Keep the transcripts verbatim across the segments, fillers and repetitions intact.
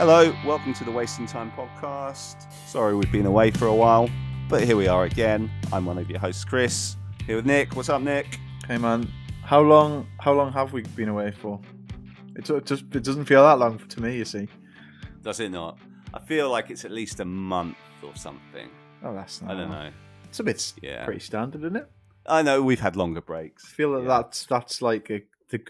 Hello, welcome to the Wasting Time podcast. Sorry we've been away for a while, but here we are again. I'm one of your hosts, Chris, here with Nick. What's up, Nick? Hey, man. How long How long have we been away for? It, just, it doesn't feel that long to me, you see. Does it not? I feel like it's at least a month or something. Oh, that's not I don't long. know. It's a bit yeah. pretty standard, isn't it? I know, we've had longer breaks. I feel that yeah. that's, that's like a the,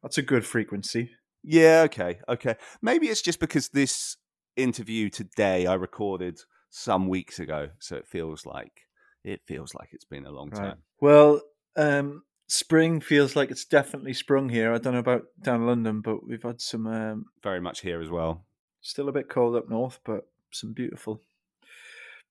that's a good frequency. Yeah, okay, okay. Maybe it's just because this interview today I recorded some weeks ago, so it feels like it feels like it's been a long right. time. Well, um, spring feels like it's definitely sprung here. I don't know about down in London, but we've had some... Um, Very much here as well. Still a bit cold up north, but some beautiful,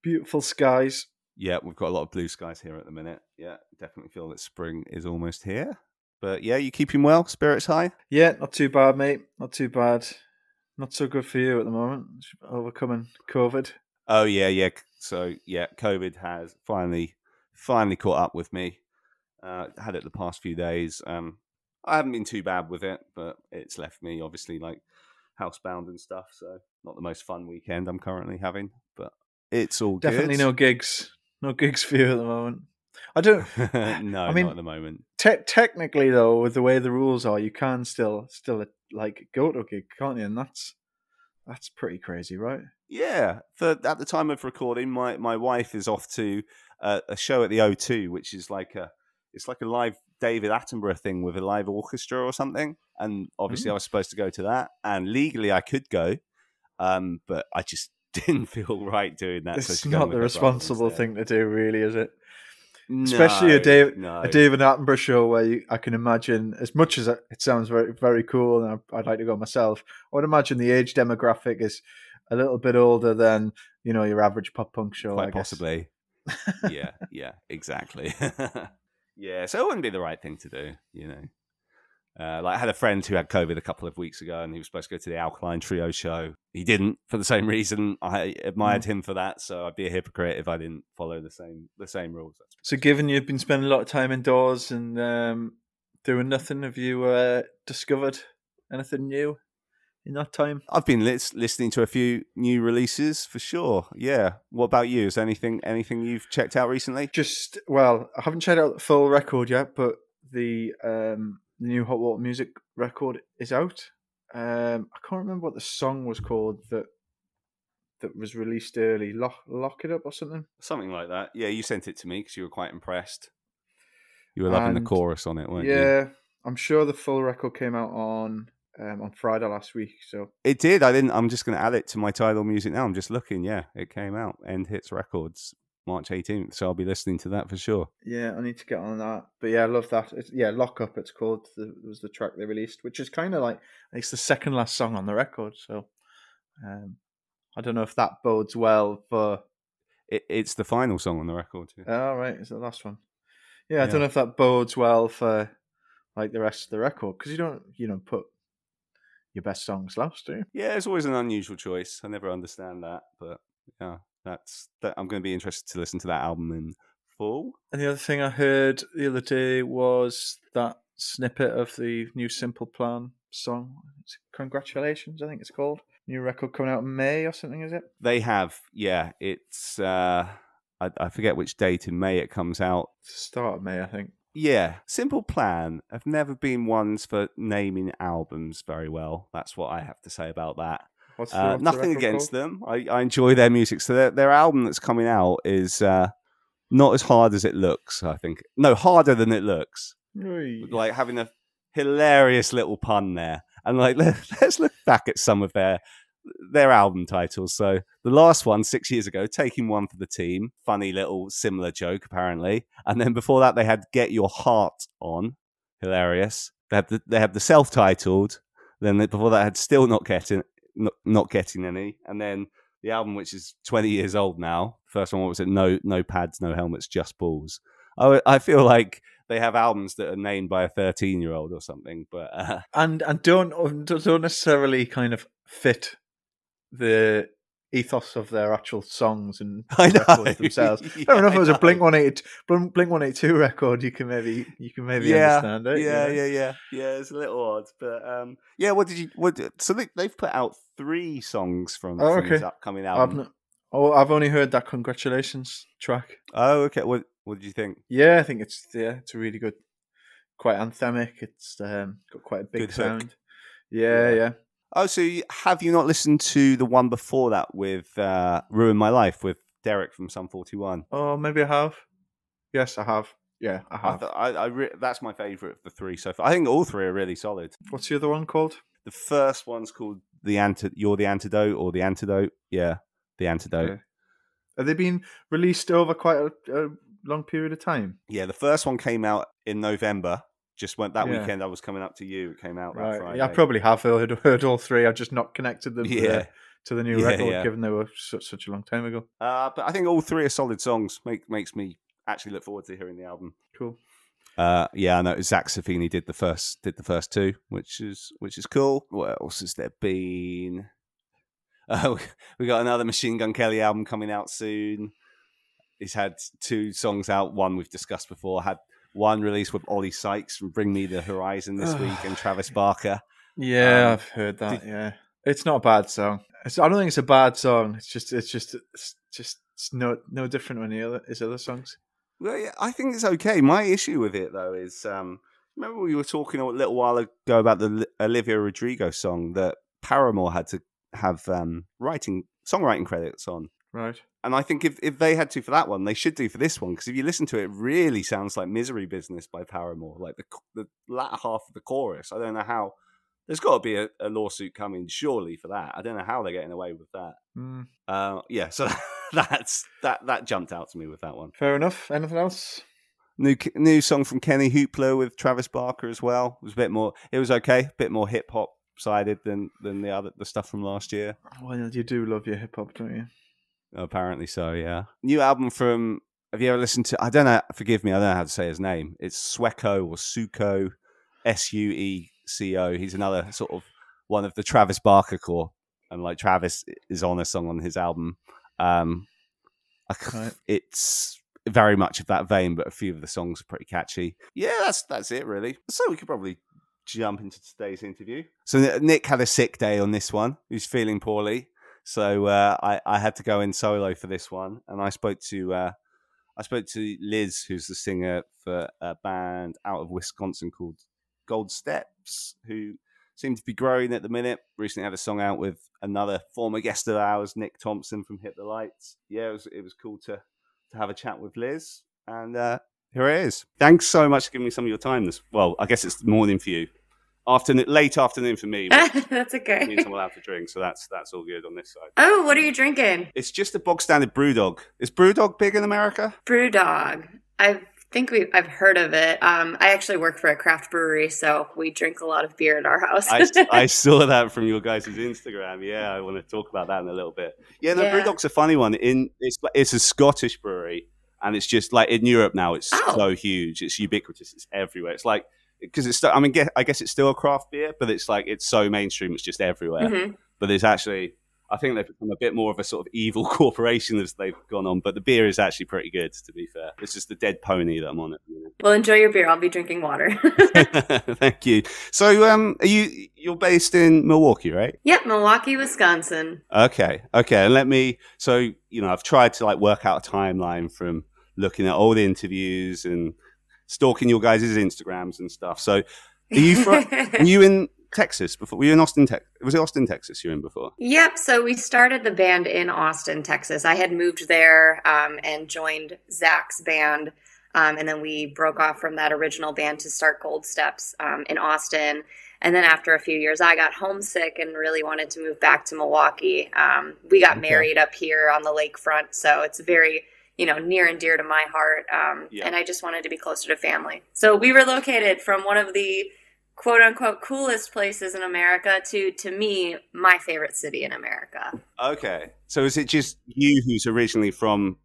beautiful skies. Yeah, we've got a lot of blue skies here at the minute. Yeah, definitely feel that spring is almost here. But yeah, you keeping well? Spirits high? Yeah, not too bad, mate. Not too bad. Not so good for you at the moment. Overcoming COVID. Oh, yeah, yeah. So, yeah, COVID has finally, finally caught up with me. Uh, had it the past few days. Um, I haven't been too bad with it, but it's left me, obviously, like housebound and stuff. So, not the most fun weekend I'm currently having, but it's all good. Definitely no gigs. No gigs for you at the moment. I don't. no, I mean, not at the moment. Te- technically, though, with the way the rules are, you can still, still like go to a gig, can't you? And that's that's pretty crazy, right? Yeah. For at the time of recording, my, my wife is off to uh, a show at the O two, which is like a it's like a live David Attenborough thing with a live orchestra or something. And obviously, mm. I was supposed to go to that, and legally, I could go, um, but I just didn't feel right doing that. It's so not the responsible thing to do, really, is it? No, Especially a, Dave, no. a David Attenborough show where you, I can imagine, as much as it sounds very, very cool and I, I'd like to go myself, I would imagine the age demographic is a little bit older than, you know, your average pop punk show. Quite I possibly. Guess. yeah, yeah, exactly. yeah, so it wouldn't be the right thing to do, you know. Uh, like I had a friend who had COVID a couple of weeks ago and he was supposed to go to the Alkaline Trio show. He didn't for the same reason. I admired mm. him for that, so I'd be a hypocrite if I didn't follow the same the same rules. So given you've been spending a lot of time indoors and um, doing nothing, have you uh, discovered anything new in that time? I've been lis- listening to a few new releases for sure, yeah. What about you? Is there anything, anything you've checked out recently? Just, well, I haven't checked out the full record yet, but the... Um, The new Hot Water Music record is out. Um, I can't remember what the song was called that that was released early. Lock, lock it up or something. Something like that. Yeah, you sent it to me because you were quite impressed. You were loving and, the chorus on it, weren't yeah, you? Yeah, I'm sure the full record came out on um, on Friday last week. So it did. I didn't. I'm just going to add it to my Tidal music now. I'm just looking. Yeah, it came out. End Hits Records. March eighteenth, so I'll be listening to that for sure. Yeah, I need to get on that. But yeah, I love that. It's, yeah, Lock Up, it's called, the, was the track they released, which is kind of like, it's the second last song on the record, so um, I don't know if that bodes well for... It, it's the final song on the record. Too. Oh, right, it's the last one. Yeah, I yeah. don't know if that bodes well for like the rest of the record, because you don't, you know, put your best songs last, do you? Yeah, it's always an unusual choice. I never understand that, but yeah. That's that. I'm going to be interested to listen to that album in full. And the other thing I heard the other day was that snippet of the new Simple Plan song. It's Congratulations, I think it's called. New record coming out in May or something, is it? They have, yeah. It's uh, I, I forget which date in May it comes out. Start of May, I think. Yeah, Simple Plan have never been ones for naming albums very well. That's what I have to say about that. What's uh, nothing against called? them. I, I enjoy their music. So their, their album that's coming out is uh, not as hard as it looks, I think. No, harder than it looks. Oy. Like having a hilarious little pun there. And like let, let's look back at some of their their album titles. So the last one, six years ago, Taking One for the Team. Funny little similar joke, apparently. And then before that, they had Get Your Heart On. Hilarious. They had the, they had the self-titled. Then before that, had Still Not Getting... Not, not getting any, and then the album, which is twenty years old now. First one, what was it? No, no pads, no helmets, just balls. I, I feel like they have albums that are named by a thirteen-year-old or something, but uh... and and don't don't necessarily kind of fit the ethos of their actual songs and records themselves. yeah, Fair enough, it was a Blink one eighty-two record. You can maybe you can maybe yeah, understand it. Yeah, yeah, yeah, yeah, yeah. It's a little odd, but um, yeah. What did you? What did, so they, they've put out three songs from, oh, from okay. this upcoming album. I've not, oh, I've only heard that Congratulations track. Oh, okay. What What did you think? Yeah, I think it's yeah, it's a really good, quite anthemic. It's um, got quite a big good sound. Hook. Yeah, yeah. yeah. Oh, so you, have you not listened to the one before that with uh, Ruin My Life with Derek from Sum forty-one? Oh, maybe I have. Yes, I have. Yeah, I have. I, I, I re- that's my favourite of the three so far. I think all three are really solid. What's the other one called? The first one's called the Anti- You're the Antidote or The Antidote. Yeah, The Antidote. Okay. Have they been released over quite a, a long period of time? Yeah, the first one came out in November. Just went that yeah. weekend. I was coming up to you. It came out right. that Friday. Yeah, I probably have heard, heard all three. I've just not connected them yeah. to, the, to the new yeah, record, yeah. given they were such, such a long time ago. Uh, but I think all three are solid songs. Make, makes me actually look forward to hearing the album. Cool. Uh, yeah, I know Zach Safini did the first did the first two, which is which is cool. What else has there been? Uh, we got another Machine Gun Kelly album coming out soon. He's had two songs out. One we've discussed before. Had. One release with Oli Sykes from Bring Me the Horizon this week and Travis Barker. Yeah, um, I've heard that. Did, yeah, it's not a bad song. It's, I don't think it's a bad song. It's just, it's just, it's just it's no no different than the other, his other songs. Well, yeah, I think it's okay. My issue with it though is, um, remember we were talking a little while ago about the Olivia Rodrigo song that Paramore had to have um, writing songwriting credits on. Right. And I think if, if they had to for that one, they should do for this one. Because if you listen to it, it really sounds like Misery Business by Paramore. Like the the latter half of the chorus. I don't know how. There's got to be a, a lawsuit coming, surely, for that. I don't know how they're getting away with that. Mm. Uh, yeah, so that's that that jumped out to me with that one. Fair enough. Anything else? New new song from Kenny Hoopla with Travis Barker as well. It was a bit more. It was okay. A bit more hip hop sided than than the other the stuff from last year. Well, you do love your hip hop, don't you? Apparently so, yeah. New album from, have you ever listened to, I don't know, forgive me, I don't know how to say his name. It's Sueco or Sueco, S U E C O. He's another sort of one of the Travis Barker core. And like Travis is on a song on his album. Um, right. It's very much of that vein, but a few of the songs are pretty catchy. Yeah, that's that's it really. So we could probably jump into today's interview. So Nick had a sick day on this one. He's feeling poorly. So uh, I, I had to go in solo for this one, and I spoke to uh, I spoke to Liz, who's the singer for a band out of Wisconsin called Gold Steps, who seem to be growing at the minute. Recently had a song out with another former guest of ours, Nick Thompson from Hit the Lights. Yeah, it was it was cool to, to have a chat with Liz, and uh, here it is. Thanks so much for giving me some of your time. This well, I guess it's morning for you. Afternoon, late afternoon for me. That's okay. Means I'm allowed to drink, so that's that's all good on this side. Oh, what are you drinking? It's just a bog standard Brew Dog. Is Brew Dog big in America? Brew Dog. I think we I've heard of it. Um, I actually work for a craft brewery, so we drink a lot of beer at our house. I, I saw that from your guys' Instagram. Yeah, I want to talk about that in a little bit. Yeah, no, yeah. Brew Dog's a funny one. In it's it's a Scottish brewery, and it's just like in Europe now. It's oh. so huge. It's ubiquitous. It's everywhere. It's like. Because it's, I mean, I guess it's still a craft beer, but it's like it's so mainstream, it's just everywhere. Mm-hmm. But there's actually, I think they've become a bit more of a sort of evil corporation as they've gone on. But the beer is actually pretty good, to be fair. It's just the dead pony that I'm on at the minute. Well, enjoy your beer. I'll be drinking water. Thank you. So, um, are you you're based in Milwaukee, right? Yep, Milwaukee, Wisconsin. Okay, okay. And let me. So, you know, I've tried to like work out a timeline from looking at all the interviews and. Stalking your guys' Instagrams and stuff. So, are you from, were you in Texas before? Were you in Austin, Texas? Was it Austin, Texas you were in before? Yep. So, we started the band in Austin, Texas. I had moved there um, and joined Zach's band. Um, and then we broke off from that original band to start Gold Steps um, in Austin. And then after a few years, I got homesick and really wanted to move back to Milwaukee. Um, we got okay. married up here on the lakefront. So, it's very... you know, near and dear to my heart. Um, yeah. And I just wanted to be closer to family. So we relocated from one of the quote unquote coolest places in America to, to me, my favorite city in America. Okay. So is it just you who's originally from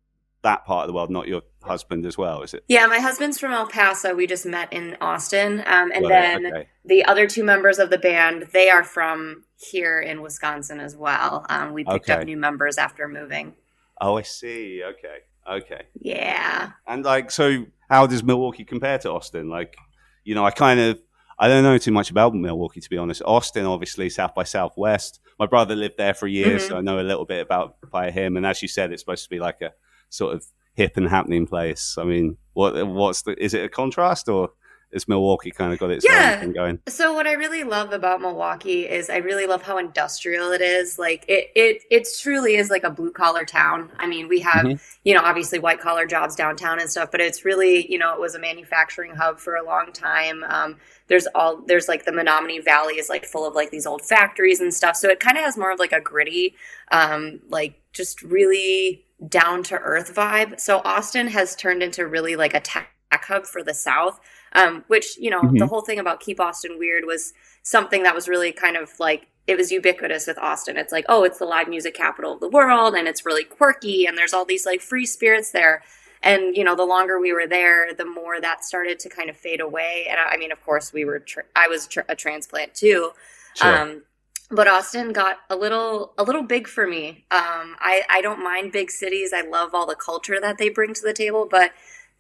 that part of the world, not your husband as well, is it? Yeah, my husband's from El Paso. We just met in Austin. Um, and well, then okay. the other two members of the band, they are from here in Wisconsin as well. Um, we picked okay. up new members after moving. Oh, I see. Okay. Okay. Yeah. And like, so how does Milwaukee compare to Austin? Like, you know, I kind of, I don't know too much about Milwaukee, to be honest. Austin, obviously, South by Southwest. My brother lived there for years, mm-hmm. so I know a little bit about by him. And as you said, it's supposed to be like a sort of hip and happening place. I mean, what what's the, is it a contrast, or is Milwaukee kind of got its yeah. own thing going? So what I really love about Milwaukee is I really love how industrial it is. Like it it it truly is like a blue collar town. I mean, we have, mm-hmm. you know, obviously white collar jobs downtown and stuff, but it's really, you know, it was a manufacturing hub for a long time. Um, there's all, there's like the Menominee Valley is like full of like these old factories and stuff. So it kind of has more of like a gritty, um, like just really down to earth vibe. So Austin has turned into really like a tech hub for the South. Um, which, you know, mm-hmm. the whole thing about Keep Austin Weird was something that was really kind of like, it was ubiquitous with Austin. It's like, oh, it's the live music capital of the world, and it's really quirky, and there's all these like free spirits there. And, you know, the longer we were there, the more that started to kind of fade away. And I, I mean, of course, we were, tra- I was tra- a transplant too. Sure. Um, but Austin got a little, a little big for me. Um, I, I don't mind big cities. I love all the culture that they bring to the table, but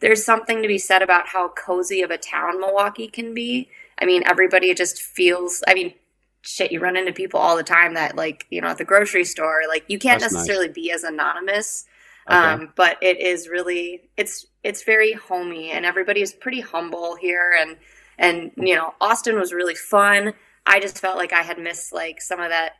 there's something to be said about how cozy of a town Milwaukee can be. I mean, everybody just feels, I mean, shit, you run into people all the time that like, you know, at the grocery store, like you can't That's necessarily nice. Be as anonymous, okay. um, but it is really, it's, it's very homey, and everybody is pretty humble here. And, and, you know, Austin was really fun. I just felt like I had missed like some of that,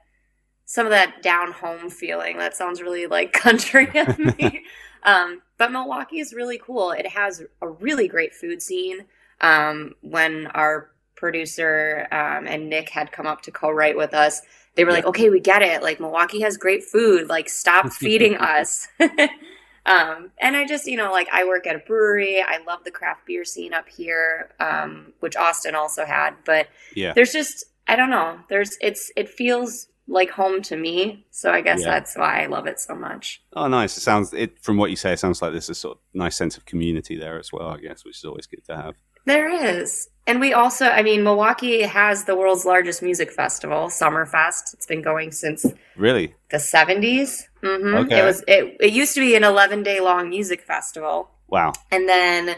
some of that down home feeling. That sounds really like country of me. Um, but Milwaukee is really cool. It has a really great food scene. Um, when our producer, um, and Nick had come up to co-write with us, they were yeah. like, okay, we get it. Like Milwaukee has great food, like stop feeding us. um, and I just, you know, like I work at a brewery. I love the craft beer scene up here, um, which Austin also had, but yeah. there's just, I don't know, there's, it's, it feels like home to me, so I guess yeah. that's why I love it so much. Oh, nice! It sounds it from what you say. It sounds like there's a sort of nice sense of community there as well, I guess, which is always good to have. There is, and we also, I mean, Milwaukee has the world's largest music festival, Summerfest. It's been going since really the seventies. Mm-hmm. Okay. It was it. It used to be an eleven day long music festival. Wow. And then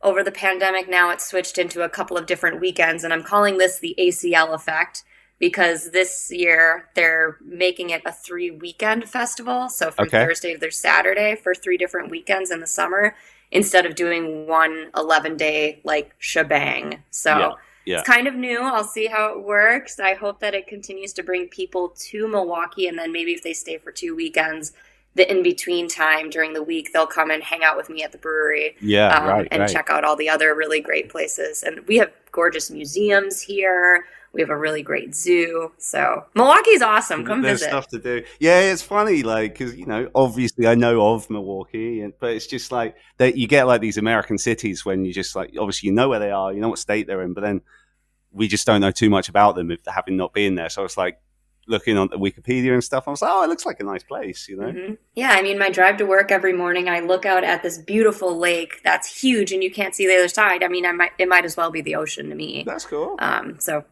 over the pandemic, now it's switched into a couple of different weekends, and I'm calling this the A C L effect, because this year they're making it a three weekend festival. So from okay. Thursday to Saturday for three different weekends in the summer, instead of doing one eleven day like shebang. So yeah. Yeah. it's kind of new. I'll see how it works. I hope that it continues to bring people to Milwaukee. And then maybe if they stay for two weekends, the in-between time during the week, they'll come and hang out with me at the brewery yeah, um, right, and right. check out all the other really great places. And we have gorgeous museums here. We have a really great zoo. So Milwaukee's awesome. Come There's visit. There's stuff to do. Yeah, it's funny, like, because, you know, obviously I know of Milwaukee, and, but it's just like that you get like these American cities when you just like, obviously you know where they are, you know what state they're in, but then we just don't know too much about them if, having not been there. So it's like looking on the Wikipedia and stuff. I was like, oh, it looks like a nice place, you know? Mm-hmm. Yeah, I mean, my drive to work every morning, I look out at this beautiful lake that's huge and you can't see the other side. I mean, I might, it might as well be the ocean to me. That's cool. Um, so...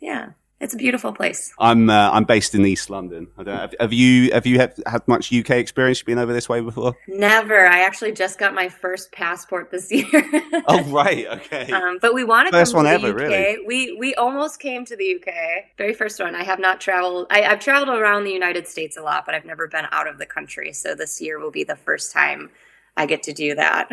yeah, it's a beautiful place. I'm uh, I'm based in East London. I don't, have, have you have you had, had much U K experience being over this way before? Never. I actually just got my first passport this year. Oh right, okay. Um, but we wanted first come to one the ever, U K. Really. We we almost came to the U K. Very first one. I have not traveled. I, I've traveled around the United States a lot, but I've never been out of the country. So this year will be the first time I get to do that.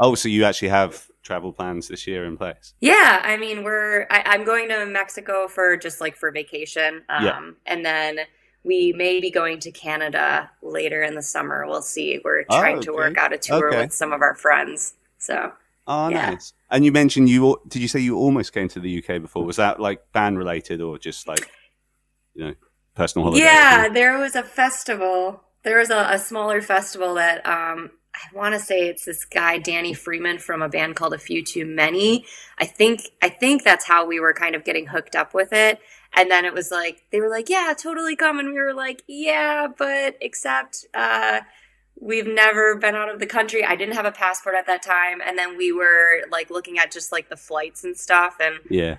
Oh, so you actually have travel plans this year in place? Yeah, I mean, we're I, I'm going to Mexico for just like for vacation, um, yeah. and then we may be going to Canada later in the summer. We'll see. We're trying oh, okay. to work out a tour okay. with some of our friends. So, oh, yeah. nice. And you mentioned you did you say you almost came to the U K before? Was that like band related or just like you know personal holiday? Yeah, there was a festival. There was a, a smaller festival that. Um, I want to say it's this guy, Danny Freeman, from a band called A Few Too Many. I think I think that's how we were kind of getting hooked up with it. And then it was like, they were like, yeah, totally come. And we were like, yeah, but except uh, we've never been out of the country. I didn't have a passport at that time. And then we were like looking at just like the flights and stuff. And yeah,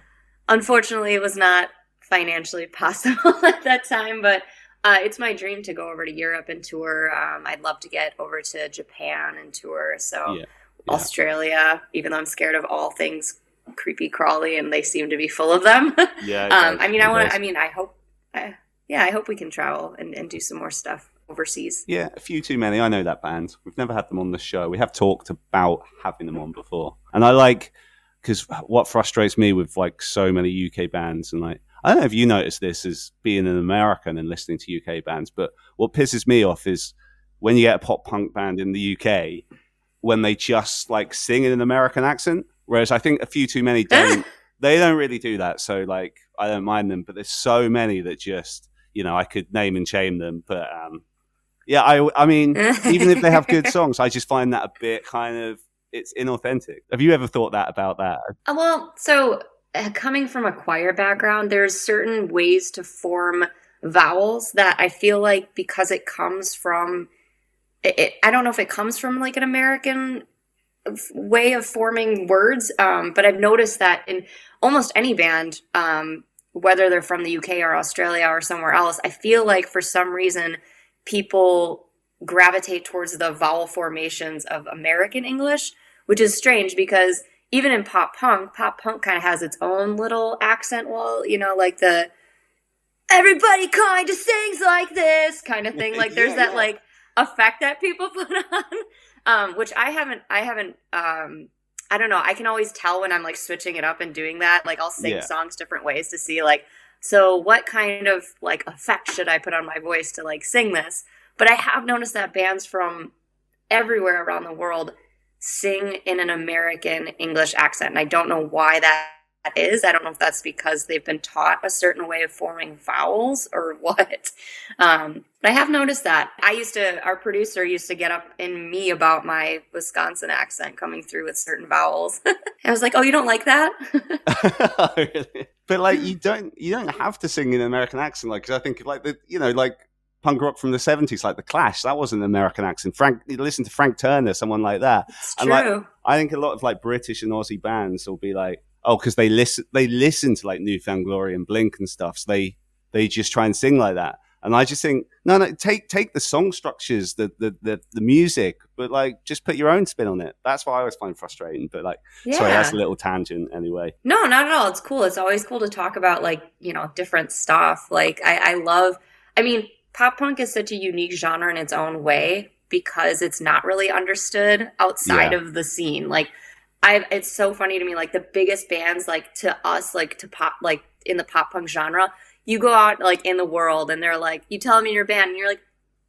unfortunately, it was not financially possible at that time, but uh, it's my dream to go over to Europe and tour. Um, I'd love to get over to Japan and tour. So yeah. Yeah. Australia, even though I'm scared of all things creepy crawly, and they seem to be full of them. Yeah. um, I mean, I want. I mean, I hope. I, yeah, I hope we can travel and, and do some more stuff overseas. Yeah, A Few Too Many. I know that band. We've never had them on the show. We have talked about having them on before, and I like because what frustrates me with like so many U K bands, and like I don't know if you notice this as being an American and listening to U K bands, but what pisses me off is when you get a pop punk band in the U K when they just like sing in an American accent. Whereas I think A Few Too Many don't, they don't really do that. So like, I don't mind them, but there's so many that just, you know, I could name and shame them. But um, yeah, I I mean, even if they have good songs, I just find that a bit kind of, it's inauthentic. Have you ever thought that about that? Well, so uh, coming from a choir background, there's certain ways to form vowels that I feel like because it comes from, it, it, I don't know if it comes from like an American way of forming words, um, but I've noticed that in almost any band, um, whether they're from the U K or Australia or somewhere else, I feel like for some reason people gravitate towards the vowel formations of American English, which is strange because even in pop punk, pop punk kind of has its own little accent wall, you know, like the everybody kind of sings like this kind of thing. Like there's yeah, that yeah. like effect that people put on. Um, which I haven't, I haven't, um, I don't know. I can always tell when I'm like switching it up and doing that. Like I'll sing yeah. songs different ways to see like, so what kind of like effect should I put on my voice to like sing this? But I have noticed that bands from everywhere around the world sing in an American English accent. And I don't know why that is. I don't know if that's because they've been taught a certain way of forming vowels or what. Um, but I have noticed that. I used to, our producer used to get up in me about my Wisconsin accent coming through with certain vowels. I was like, oh, you don't like that? Oh, really? But like, you don't, you don't have to sing in an American accent. Like, cause I think like the, you know, like punk rock from the seventies, like the Clash, that wasn't an American accent. Frank, you listen to Frank Turner, someone like that. It's true. And like, I think a lot of like British and Aussie bands will be like, oh, because they listen, they listen to like Newfound Glory and Blink and stuff. So they, they just try and sing like that. And I just think, no, no, take take the song structures, the the the, the music, but like just put your own spin on it. That's what I always find frustrating. But like, yeah. sorry, that's a little tangent anyway. No, not at all. It's cool. It's always cool to talk about like, you know, different stuff. Like I, I love, I mean, pop punk is such a unique genre in its own way because it's not really understood outside yeah. of the scene. Like, I've, it's so funny to me, like the biggest bands, like to us, like to pop, like in the pop punk genre, you go out like in the world and they're like, you tell them in your band and you're like,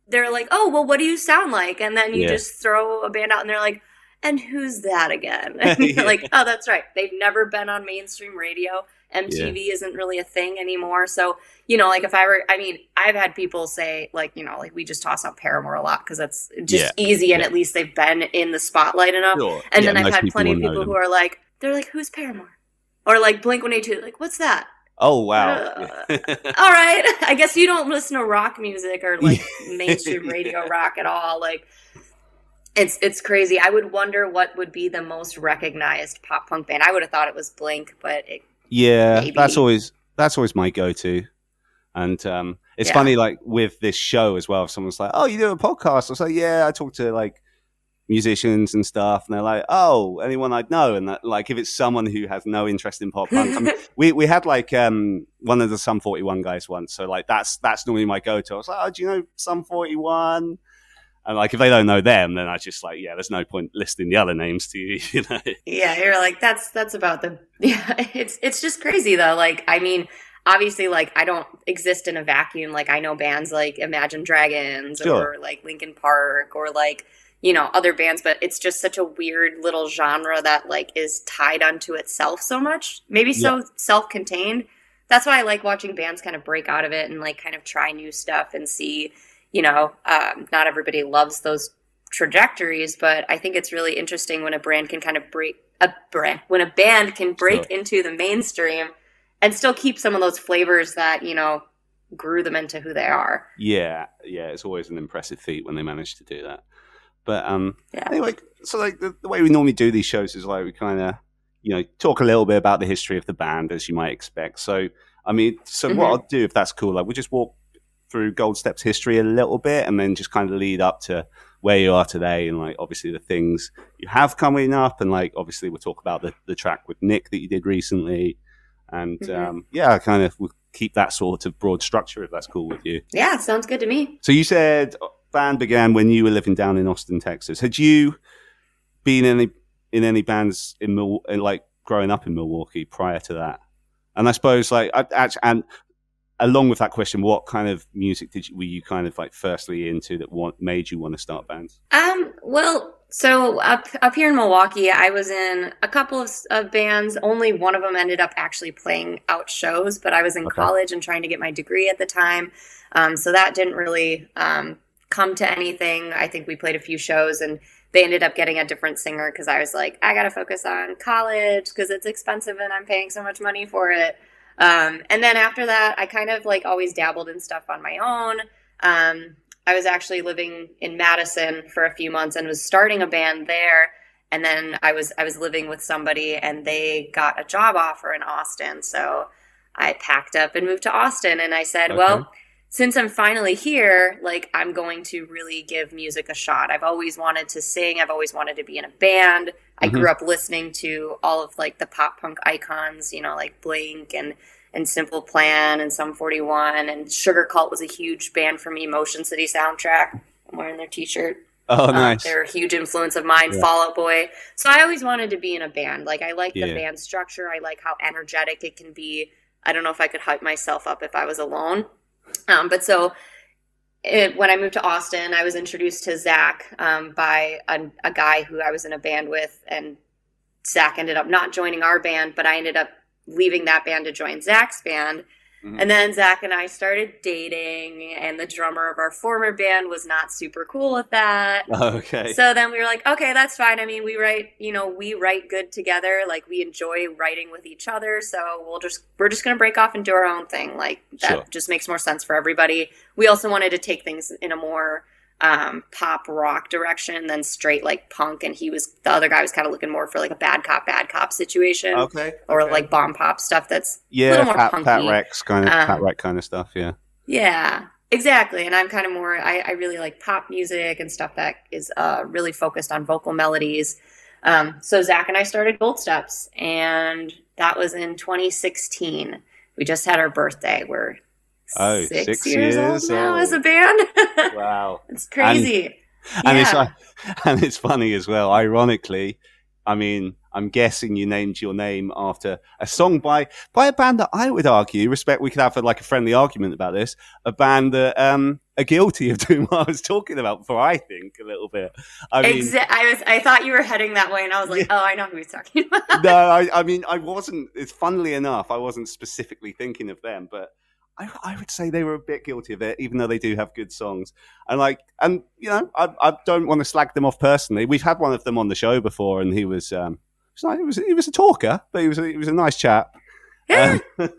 they're like, oh, well, what do you sound like? And then you yeah. just throw a band out and they're like, and who's that again? And you're yeah. like, oh, that's right. They've never been on mainstream radio. M T V yeah. isn't really a thing anymore. So, you know, like if I were, I mean, I've had people say like, you know, like we just toss out Paramore a lot because that's just yeah. easy. And yeah. at least they've been in the spotlight enough. Sure. And yeah, then I've had plenty of people who are like, they're like, who's Paramore? Or like Blink one eighty-two. Like, what's that? Oh, wow. Uh, all right. I guess you don't listen to rock music or like mainstream radio rock at all. Like, It's it's crazy. I would wonder what would be the most recognized pop punk band. I would have thought it was Blink, but it, yeah, maybe. that's always that's always my go-to. And um, it's yeah. funny, like with this show as well. If someone's like, "Oh, you do a podcast?" I was like, "Yeah, I talk to like musicians and stuff," and they're like, "Oh, anyone I'd know?" And that, like, if it's someone who has no interest in pop punk, I mean, we we had like um, one of the Sum forty-one guys once. So like that's that's normally my go-to. I was like, "Oh, do you know Sum forty-one?" And like, if they don't know them, then I just like, yeah, there's no point listing the other names to you, you know? Yeah, you're like, that's, that's about the, yeah, it's, it's just crazy though. Like, I mean, obviously like I don't exist in a vacuum. Like I know bands like Imagine Dragons sure. or like Linkin Park or like, you know, other bands, but it's just such a weird little genre that like is tied unto itself so much, maybe so yeah. self-contained. That's why I like watching bands kind of break out of it and like kind of try new stuff and see, you know, um, not everybody loves those trajectories, but I think it's really interesting when a brand can kind of break a brand, when a band can break sure. into the mainstream and still keep some of those flavors that, you know, grew them into who they are. Yeah. Yeah. It's always an impressive feat when they manage to do that. But um, yeah. anyway, so like the, the way we normally do these shows is like we kind of, you know, talk a little bit about the history of the band as you might expect. So I mean, so mm-hmm. what I'll do, if that's cool, like we'll just walk through Gold Steps history a little bit and then just kind of lead up to where you are today and like obviously the things you have coming up, and like obviously we'll talk about the, the track with Nick that you did recently, and mm-hmm. um yeah kind of we'll keep that sort of broad structure if that's cool with you. Yeah, sounds good to me. So you said band began when you were living down in Austin, Texas. Had you been in any in any bands in, Mil- in like growing up in Milwaukee prior to that? And I suppose like I actually and along with that question, what kind of music did you, were you kind of like firstly into that want, made you want to start bands? Um, well, so up up here in Milwaukee, I was in a couple of, of bands. Only one of them ended up actually playing out shows, but I was in okay. college and trying to get my degree at the time. Um, so that didn't really um, come to anything. I think we played a few shows and they ended up getting a different singer because I was like, I got to focus on college because it's expensive and I'm paying so much money for it. Um, and then after that, I kind of like always dabbled in stuff on my own. Um, I was actually living in Madison for a few months and was starting a band there. And then I was, I was living with somebody and they got a job offer in Austin. So I packed up and moved to Austin and I said, okay. well, since I'm finally here, like I'm going to really give music a shot. I've always wanted to sing. I've always wanted to be in a band. I mm-hmm. grew up listening to all of like the pop punk icons, you know, like Blink and, and Simple Plan and Sum forty-one, and Sugar Cult was a huge band for me. Motion City Soundtrack. I'm wearing their t-shirt. Oh, um, nice. They're a huge influence of mine. Yeah. Fall Out Boy. So I always wanted to be in a band. Like I like yeah. the band structure. I like how energetic it can be. I don't know if I could hype myself up if I was alone. Um, but so it, when I moved to Austin, I was introduced to Zach um, by a, a guy who I was in a band with, and Zach ended up not joining our band, but I ended up leaving that band to join Zach's band. Mm-hmm. And then Zach and I started dating, and the drummer of our former band was not super cool with that. Okay. So then we were like, okay, that's fine. I mean, we write, you know, we write good together. Like we enjoy writing with each other. So we'll just, we're just going to break off and do our own thing. Like that sure. just makes more sense for everybody. We also wanted to take things in a more um, pop rock direction than straight like punk. And he was, the other guy was kind of looking more for like a bad cop, bad cop situation. Okay. Or okay. like bomb pop stuff. That's yeah, a little more Pat, punky. Pat Rex kind of, um, Pat Rex kind of stuff. Yeah. Yeah, exactly. And I'm kind of more, I, I really like pop music and stuff that is, uh, really focused on vocal melodies. Um, so Zach and I started Gold Steps, and that was in twenty sixteen. We just had our birthday. We're, Oh, six, six years, years old now old. as a band. Wow. It's crazy. And, and, yeah. it's, and it's funny as well. Ironically, I mean, I'm guessing you named your name after a song by, by a band that I would argue, respect, we could have a, like a friendly argument about this, a band that um, are guilty of doing what I was talking about before, I think, a little bit. I mean, Exa- I was, I thought you were heading that way, and I was like, yeah. oh, I know who he's talking about. No, I, I mean, I wasn't, it's funnily enough, I wasn't specifically thinking of them, but I, I would say they were a bit guilty of it, even though they do have good songs. And like, and you know, I, I don't want to slag them off personally. We've had one of them on the show before, and he was, um, he was, he was a talker, but he was, he was a nice chap. Yeah, um,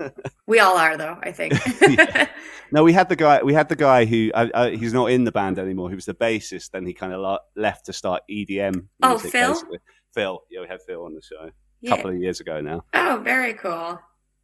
we all are, though. I think. yeah. No, we had the guy. We had the guy who uh, uh, he's not in the band anymore. He was the bassist. Then he kind of la- left to start E D M music. Oh, Phil. Basically. Phil. Yeah, we had Phil on the show a yeah. couple of years ago now. Oh, very cool.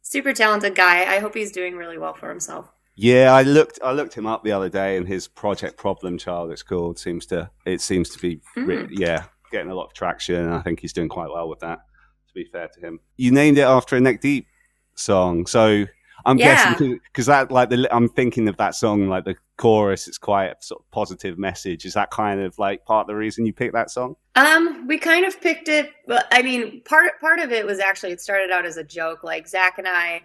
Super talented guy. I hope he's doing really well for himself. Yeah, I looked I looked him up the other day, and his project Problem Child, it's called, seems to it seems to be mm. re- yeah, getting a lot of traction, and I think he's doing quite well with that, to be fair to him. You named it after a Neck Deep song. So, I'm yeah. guessing because that like the I'm thinking of that song, like the chorus, it's quite a sort of positive message. Is that kind of like part of the reason you picked that song? Um, we kind of picked it. Well, I mean, part part of it was actually it started out as a joke. Like Zach and I,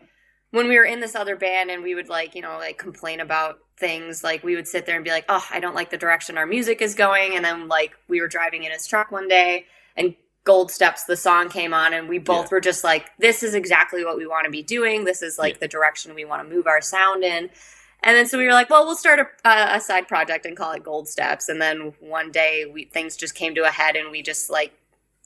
when we were in this other band, and we would like you know like complain about things. Like we would sit there and be like, "Oh, I don't like the direction our music is going." And then like we were driving in his truck one day, and Gold Steps, the song came on, and we both yeah. were just like, "This is exactly what we want to be doing. This is like yeah. the direction we want to move our sound in." And then so we were like, well, we'll start a, uh, a side project and call it Gold Steps. And then one day we, things just came to a head, and we just like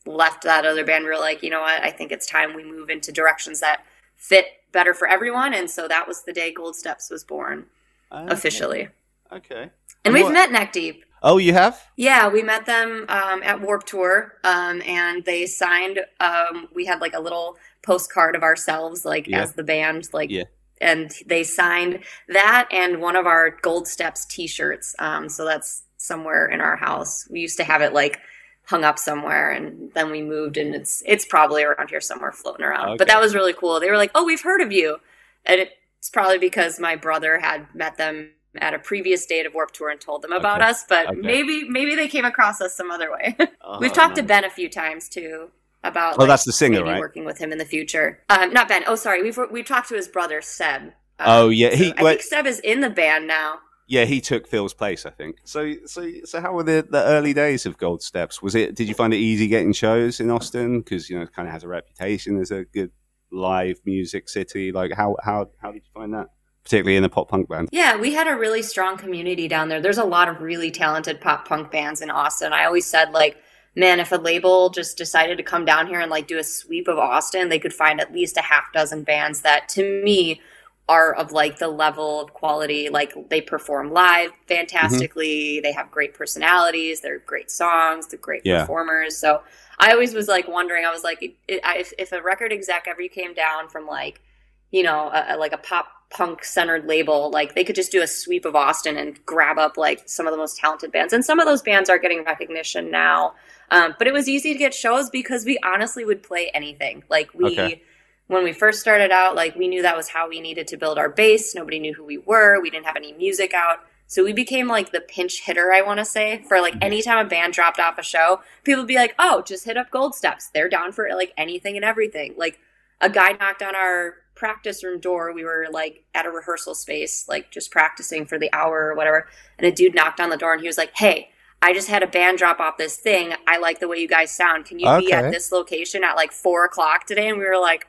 left that other band. We were like, you know what? I think it's time we move into directions that fit better for everyone. And so that was the day Gold Steps was born okay. officially. Okay. And, and we've what? met Neck Deep. Oh, you have? Yeah, we met them um, at Warped Tour, um, and they signed. Um, we had like a little postcard of ourselves, like yeah. as the band, like. Yeah. and they signed that and one of our Gold Steps t-shirts. Um, so that's somewhere in our house. We used to have it like hung up somewhere, and then we moved, and it's it's probably around here somewhere floating around. Okay. But that was really cool. They were like, oh, we've heard of you. And it's probably because my brother had met them at a previous date of Warped Tour and told them about okay. us. But okay. maybe maybe they came across us some other way. Uh-huh. We've talked to Ben a few times, too, about oh, like, that's the singer, maybe right? working with him in the future. Um, not Ben. Oh, sorry. We've we talked to his brother, Seb. Um, oh, yeah. He, so well, I think Seb is in the band now. Yeah, he took Phil's place, I think. So, so, so, how were the, the early days of Gold Steps? Was it? Did you find it easy getting shows in Austin? Because you know, it kind of has a reputation as a good live music city. Like, how, how, how did you find that, particularly in the pop punk band? Yeah, we had a really strong community down there. There's a lot of really talented pop punk bands in Austin. I always said, like, man, if a label just decided to come down here and like do a sweep of Austin, they could find at least a half dozen bands that, to me, are of like the level of quality. Like, they perform live fantastically. Mm-hmm. They have great personalities. They're great songs. They're great yeah. performers. So I always was like wondering, I was like, it, I, if, if a record exec ever came down from like, you know, a, a, like a pop punk centered label, like they could just do a sweep of Austin and grab up like some of the most talented bands. And some of those bands are getting recognition now. Um, but it was easy to get shows because we honestly would play anything. Like we, okay. When we first started out, like we knew that was how we needed to build our base. Nobody knew who we were. We didn't have any music out. So we became like the pinch hitter, I want to say, for like anytime a band dropped off a show, people would be like, oh, just hit up Gold Steps. They're down for like anything and everything. Like a guy knocked on our practice room door. We were like at a rehearsal space, like just practicing for the hour or whatever. And a dude knocked on the door and he was like, hey, I just had a band drop off this thing. I like the way you guys sound. Can you okay. be at this location at like four o'clock today? And we were like,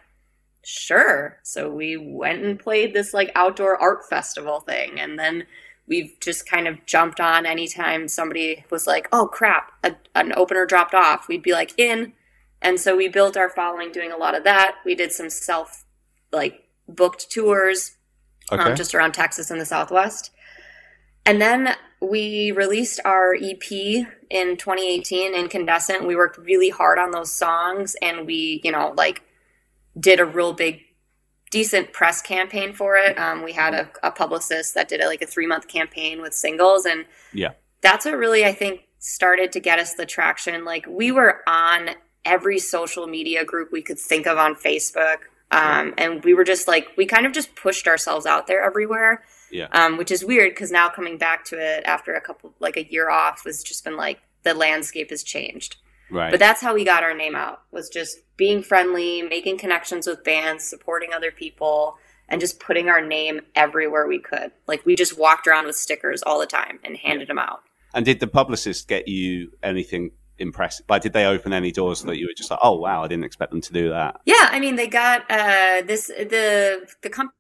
sure. So we went and played this like outdoor art festival thing. And then we've just kind of jumped on anytime somebody was like, oh crap, a, an opener dropped off. We'd be like in. And so we built our following doing a lot of that. We did some self like booked tours okay. um, just around Texas and the Southwest. And then we released our E P in twenty eighteen, Incandescent. We worked really hard on those songs, and we, you know, like, did a real big, decent press campaign for it. Um, we had a, a publicist that did a, like a three-month campaign with singles. And yeah, that's what really, I think, started to get us the traction. Like, we were on every social media group we could think of on Facebook. Um, and we were just like, we kind of just pushed ourselves out there everywhere, yeah. um, which is weird because now coming back to it after a couple, like a year off, has just been like the landscape has changed. Right. But that's how we got our name out, was just being friendly, making connections with bands, supporting other people, and just putting our name everywhere we could. Like, we just walked around with stickers all the time and handed them out. And did the publicist get you anything impressive? Like, did they open any doors that you were just like, oh, wow, I didn't expect them to do that? Yeah, I mean, they got uh, this, the, the company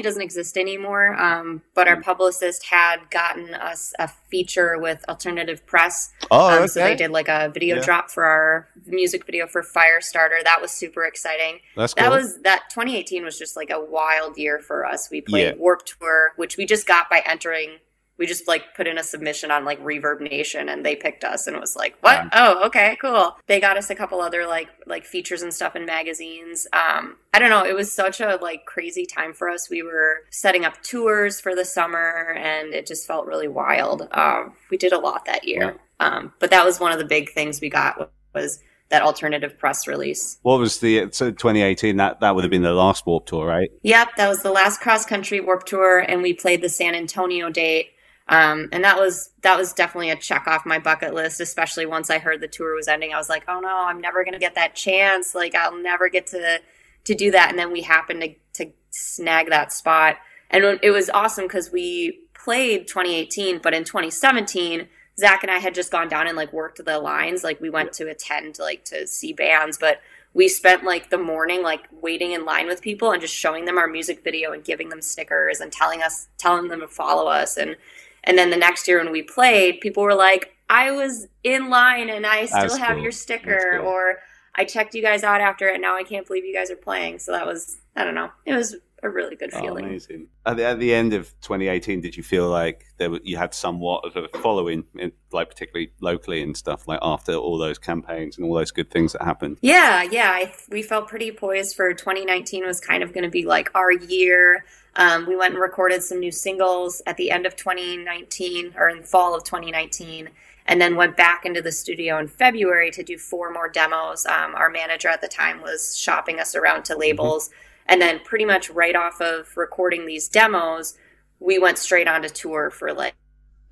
doesn't exist anymore, um, but our publicist had gotten us a feature with Alternative Press. Oh, um, okay. So they did like a video yeah. drop for our music video for Firestarter. That was super exciting. That's cool. That was, that twenty eighteen was just like a wild year for us. We played yeah. Warped Tour, which we just got by entering. We just like put in a submission on like Reverb Nation, and they picked us, and was like, what? Yeah. Oh, okay, cool. They got us a couple other like like features and stuff in magazines. Um, I don't know. It was such a like crazy time for us. We were setting up tours for the summer, and it just felt really wild. Um, we did a lot that year. Yeah. Um, but that was one of the big things we got was that Alternative Press release. What was the, so twenty eighteen, that, that would have been the last Warped Tour, right? Yep, that was the last cross-country Warped Tour, and we played the San Antonio date. Um, and that was that was definitely a check off my bucket list, especially once I heard the tour was ending. I was like, oh, no, I'm never going to get that chance. Like, I'll never get to to do that. And then we happened to, to snag that spot. And it was awesome because we played twenty eighteen. But in twenty seventeen, Zach and I had just gone down and, like, worked the lines. Like, we went to attend, like, to see bands. But we spent, like, the morning, like, waiting in line with people and just showing them our music video and giving them stickers and telling us telling them to follow us. And And then the next year when we played, people were like, I was in line and I still That's have cool. your sticker, cool. or I checked you guys out after it, and now I can't believe you guys are playing. So that was, I don't know, it was a really good feeling. Oh, amazing. At the, at the end of twenty eighteen, did you feel like there were, you had somewhat of a following, in, like particularly locally and stuff, like after all those campaigns and all those good things that happened? Yeah, yeah. I, we felt pretty poised for twenty nineteen was kind of going to be like our year. Um, we went and recorded some new singles at the end of twenty nineteen or in fall of twenty nineteen, and then went back into the studio in February to do four more demos. Um, our manager at the time was shopping us around to labels. Mm-hmm. And then pretty much right off of recording these demos, we went straight on to tour for like,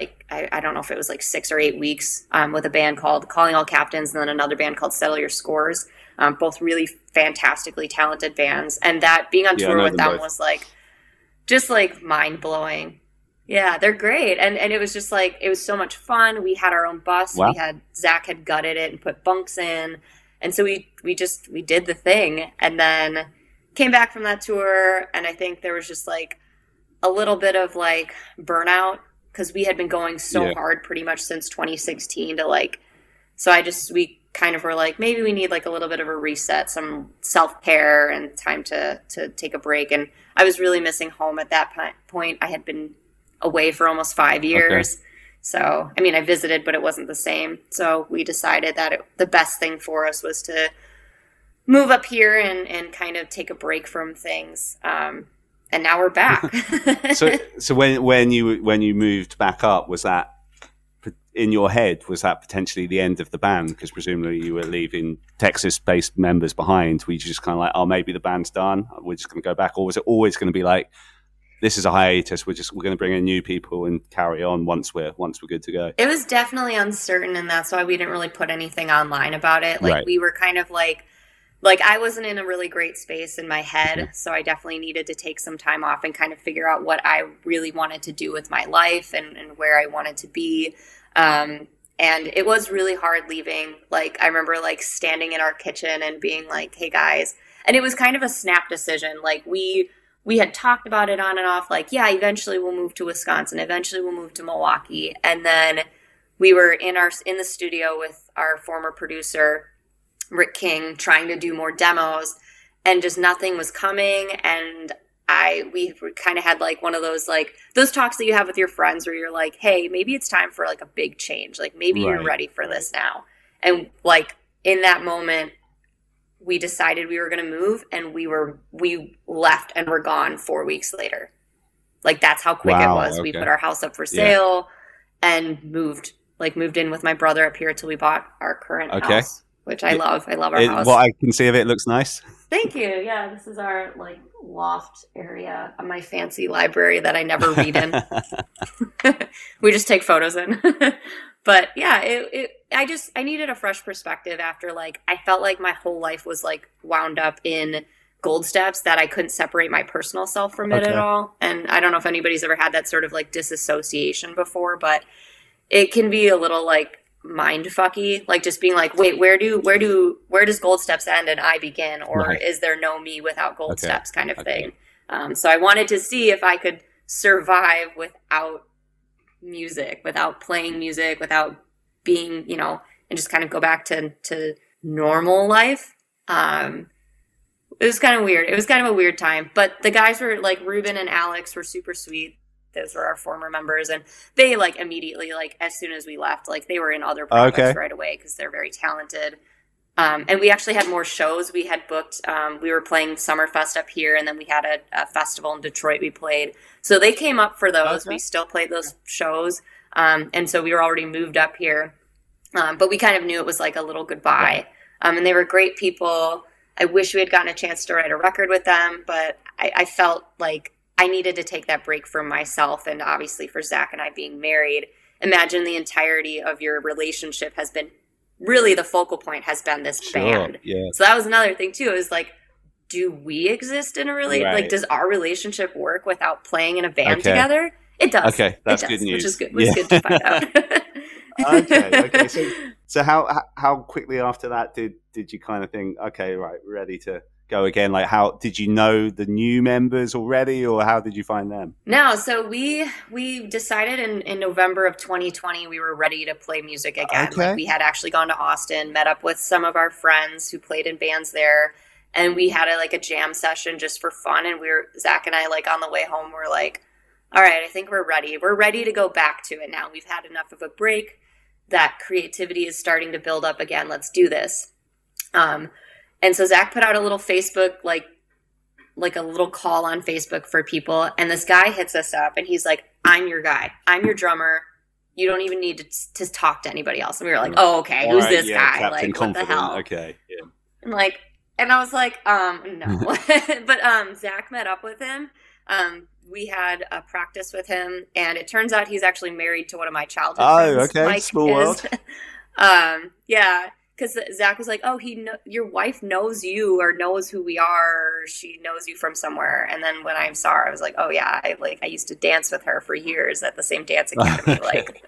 like I, I don't know if it was like six or eight weeks um, with a band called Calling All Captains and then another band called Settle Your Scores, um, both really fantastically talented bands. And that being on yeah, tour with them both. was like just like mind-blowing. Yeah, they're great. And and it was just like, it was so much fun. We had our own bus. Wow. We had, Zach had gutted it and put bunks in. And so we, we just, we did the thing and then came back from that tour. And I think there was just like a little bit of like burnout because we had been going so yeah. hard pretty much since twenty sixteen to like, so I just, we kind of were like, maybe we need like a little bit of a reset, some self-care and time to, to take a break. And I was really missing home at that point. I had been away for almost five years. Okay. So, I mean, I visited, but it wasn't the same. So we decided that it, the best thing for us was to move up here and, and kind of take a break from things. Um, and now we're back. so, so when, when you, when you moved back up, was that in your head, was that potentially the end of the band? Because presumably you were leaving Texas-based members behind. Were you just kind of like, oh, maybe the band's done. We're just going to go back. Or was it always going to be like, this is a hiatus. We're just we're going to bring in new people and carry on once we're once we're good to go. It was definitely uncertain, and that's why we didn't really put anything online about it. Like right. we were kind of like, like I wasn't in a really great space in my head, mm-hmm. so I definitely needed to take some time off and kind of figure out what I really wanted to do with my life and, and where I wanted to be. Um, and it was really hard leaving. Like I remember like standing in our kitchen and being like, "Hey guys," and it was kind of a snap decision. Like we. We had talked about it on and off, like, yeah, eventually we'll move to Wisconsin. Eventually we'll move to Milwaukee. And then we were in our in the studio with our former producer, Rick King, trying to do more demos. And just nothing was coming. And I we kind of had, like, one of those, like, those talks that you have with your friends where you're like, hey, maybe it's time for, like, a big change. Like, maybe right. you're ready for this now. And, like, in that moment, we decided we were going to move and we were, we left and were gone four weeks later. Like that's how quick wow, it was. Okay. We put our house up for sale yeah. and moved, like moved in with my brother up here till we bought our current okay. house, which I it, love. I love our it, house. What I can see of it looks nice. Thank you. Yeah. This is our like loft area on my fancy library that I never read in. We just take photos in. But yeah, it, it, I just, I needed a fresh perspective after like, I felt like my whole life was like wound up in Gold Steps that I couldn't separate my personal self from it okay. at all. And I don't know if anybody's ever had that sort of like disassociation before, but it can be a little like mind fucky, like just being like, wait, where do, where do, where does Gold Steps end and I begin? Or right. is there no me without Gold okay. Steps kind of okay. thing? Um, so I wanted to see if I could survive without music, without playing music, without being, you know, and just kind of go back to, to normal life. Um, it was kind of weird. It was kind of a weird time, but the guys were like, Ruben and Alex were super sweet. Those were our former members. And they like immediately, like as soon as we left, like they were in other projects okay. right away. Cause they're very talented. Um, and we actually had more shows we had booked. Um, we were playing Summerfest up here and then we had a, a festival in Detroit we played. So they came up for those. Okay. We still played those shows. Um, and so we were already moved up here. Um, but we kind of knew it was like a little goodbye. Um, and they were great people. I wish we had gotten a chance to write a record with them, but I, I felt like I needed to take that break for myself. And obviously for Zach and I being married, imagine the entirety of your relationship has been really the focal point has been this sure, band. Yeah. So that was another thing too. It was like, do we exist in a really, right. like, does our relationship work without playing in a band okay. together? It does. Okay. That's it does, good news. Which is good, which yeah. is good to find out. okay, okay. So, so how how quickly after that did did you kind of think, okay, right, ready to go again? Like, how did you know the new members already, or how did you find them? No, so we we decided in, in November of twenty twenty we were ready to play music again. Okay. Like we had actually gone to Austin, met up with some of our friends who played in bands there, And we had a, like a jam session just for fun. And we were, Zach and I, like on the way home, we're like, all right, I think we're ready. We're ready to go back to it now. We've had enough of a break. That creativity is starting to build up again. Let's do this. Um, and so Zach put out a little Facebook, like, like a little call on Facebook for people. And this guy hits us up and he's like, I'm your guy. I'm your drummer. You don't even need to, to talk to anybody else. And we were like, oh, okay. All who's right, this yeah, guy? Captain like, Confident. What the hell? Okay. Yeah. And like, and I was like, um, no, but, um, Zach met up with him. Um, we had a practice with him, and it turns out he's actually married to one of my childhood oh, friends. Oh, okay. Mike Small world. um, yeah. Because Zach was like, oh, he, kn- your wife knows you or knows who we are. Or she knows you from somewhere. And then when I saw her, I was like, oh, yeah, I like I used to dance with her for years at the same dance academy. Like,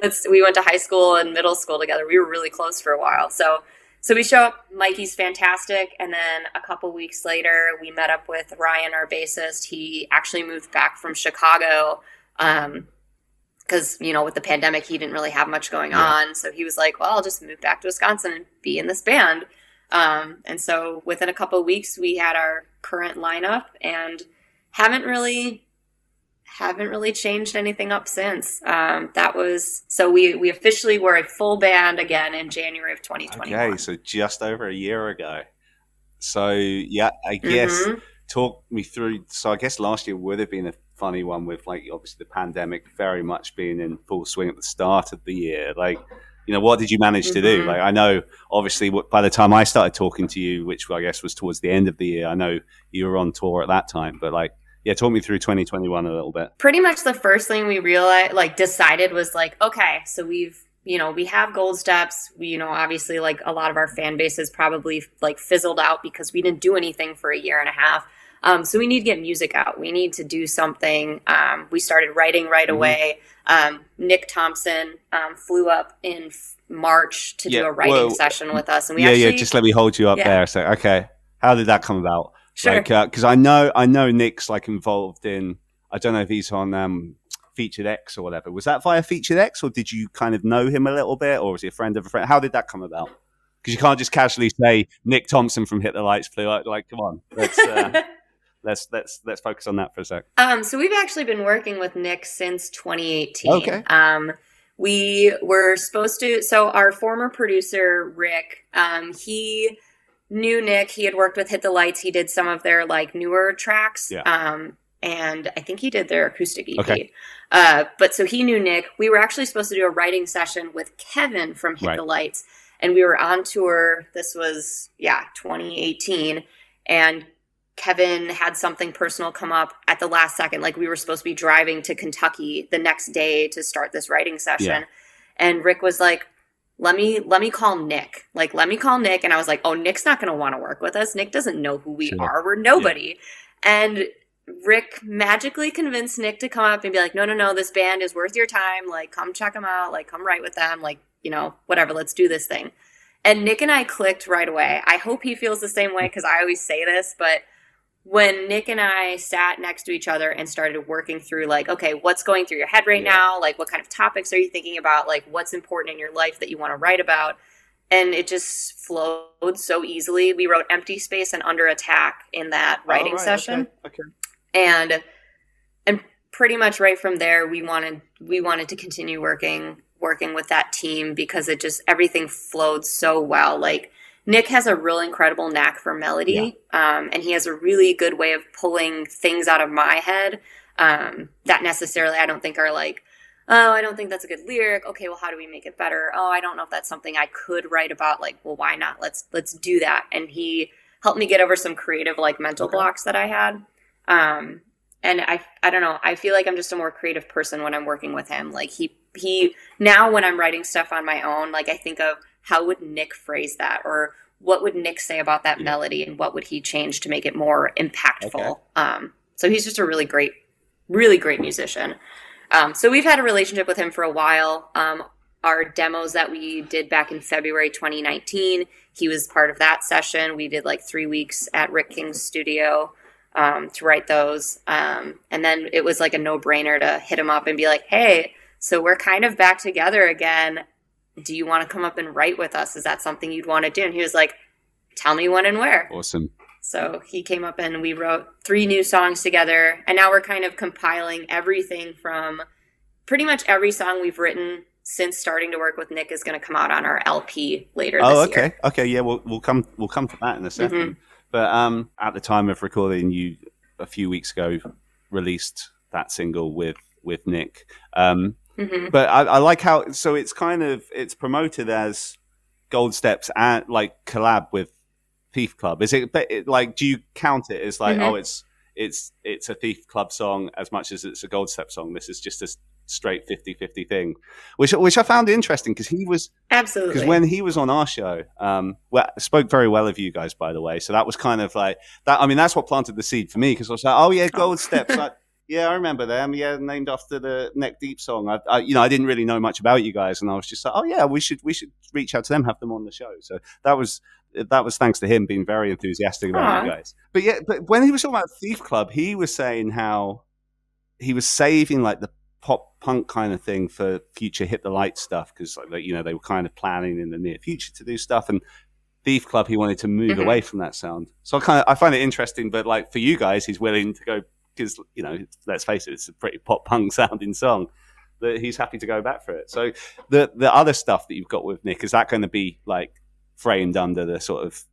that's, we went to high school and middle school together. We were really close for a while. So, so we show up. Mikey's fantastic. And then a couple weeks later, we met up with Ryan, our bassist. He actually moved back from Chicago um because, you know, with the pandemic, he didn't really have much going on. So he was like, well, I'll just move back to Wisconsin and be in this band. Um, and so within a couple of weeks, we had our current lineup and haven't really haven't really changed anything up since. Um, that was so we, we officially were a full band again in January of twenty twenty-one. Okay, so just over a year ago. So, yeah, I guess mm-hmm. talk me through. So I guess last year would have been a funny one with, like, obviously the pandemic very much being in full swing at the start of the year. Like, you know, what did you manage mm-hmm. to do? Like, I know obviously what, by the time I started talking to you, which I guess was towards the end of the year, I know you were on tour at that time, but like, yeah, talk me through twenty twenty-one a little bit. Pretty much the first thing we realized, like decided was like, okay, so we've, you know, we have Gold Steps. We, you know, obviously like a lot of our fan base has probably like fizzled out because we didn't do anything for a year and a half. Um, so we need to get music out. We need to do something. Um, we started writing right mm-hmm. away. Um, Nick Thompson um, flew up in f- March to yeah, do a writing well, session with us, and we yeah, actually, yeah. Just let me hold you up yeah. there. So, okay, how did that come about? Sure. Because like, uh, I know, I know Nick's like involved in. I don't know if he's on um, Featured X or whatever. Was that via Featured X, or did you kind of know him a little bit, or was he a friend of a friend? How did that come about? Because you can't just casually say Nick Thompson from Hit the Lights flew up. Like, come on, let's. Uh, Let's let's let's focus on that for a sec. Um, so we've actually been working with Nick since twenty eighteen. Okay. Um, we were supposed to. So our former producer Rick, um, he knew Nick. He had worked with Hit the Lights. He did some of their like newer tracks. Yeah. Um, and I think he did their acoustic E P. Okay. Uh, but so he knew Nick. We were actually supposed to do a writing session with Kevin from Hit right. the Lights, and we were on tour. This was yeah twenty eighteen, and Kevin had something personal come up at the last second. Like we were supposed to be driving to Kentucky the next day to start this writing session. Yeah. And Rick was like, let me, let me call Nick. Like, let me call Nick. And I was like, oh, Nick's not going to want to work with us. Nick doesn't know who we sure. are. We're nobody. Yeah. And Rick magically convinced Nick to come up and be like, no, no, no, this band is worth your time. Like, come check them out. Like, come write with them. Like, you know, whatever, let's do this thing. And Nick and I clicked right away. I hope he feels the same way. Cause I always say this, but when Nick and I sat next to each other and started working through like, okay, what's going through your head right yeah. now? Like, what kind of topics are you thinking about? Like, what's important in your life that you want to write about? And it just flowed so easily. We wrote Empty Space and Under Attack in that writing oh, right. session. Okay. Okay. And, and pretty much right from there, we wanted, we wanted to continue working, working with that team because it just, everything flowed so well. Like, Nick has a real incredible knack for melody, yeah. um, and he has a really good way of pulling things out of my head um, that necessarily I don't think are like, oh, I don't think that's a good lyric. Okay, well, how do we make it better? Oh, I don't know if that's something I could write about. Like, well, why not? Let's let's do that. And he helped me get over some creative like mental okay. blocks that I had. Um, and I I don't know. I feel like I'm just a more creative person when I'm working with him. Like he he now when I'm writing stuff on my own, like I think of. How would Nick phrase that? Or what would Nick say about that yeah. melody? And what would he change to make it more impactful? Okay. Um, so he's just a really great, really great musician. Um, so we've had a relationship with him for a while. Um, our demos that we did back in February twenty nineteen, he was part of that session. We did like three weeks at Rick King's studio um, to write those. Um, and then it was like a no-brainer to hit him up and be like, hey, so we're kind of back together again. Do you want to come up and write with us? Is that something you'd want to do? And he was like, tell me when and where. Awesome. So he came up and we wrote three new songs together. And now we're kind of compiling everything from pretty much every song we've written since starting to work with Nick is going to come out on our L P later oh, this okay. year. Oh, okay. Okay, yeah, we'll, we'll come we'll come to that in a second. Mm-hmm. But um, at the time of recording, you a few weeks ago released that single with, with Nick. Um, mm-hmm. But I, I like how – so it's kind of – it's promoted as Gold Steps and like collab with Thief Club. Is it, it like, do you count it as like, mm-hmm. oh, it's it's it's a Thief Club song as much as it's a Gold Step song? This is just a straight fifty-fifty thing, which which I found interesting because he was absolutely because when he was on our show, um, well, spoke very well of you guys, by the way. So that was kind of like that. I mean, that's what planted the seed for me because I was like, oh yeah, Gold oh. Steps. Like, yeah, I remember them. Yeah, named after the Neck Deep song. I, I, you know, I didn't really know much about you guys, and I was just like, oh yeah, we should we should reach out to them, have them on the show. So that was. That was thanks to him being very enthusiastic about Aww. you guys. But yeah, but when he was talking about Thief Club, he was saying how he was saving like the pop punk kind of thing for future Hit the Lights stuff because like you know they were kind of planning in the near future to do stuff, and Thief Club he wanted to move mm-hmm. away from that sound. So I kind of I find it interesting, but like for you guys, he's willing to go because you know let's face it, it's a pretty pop punk sounding song. That he's happy to go back for it. So the the other stuff that you've got with Nick, is that going to be like framed under the sort of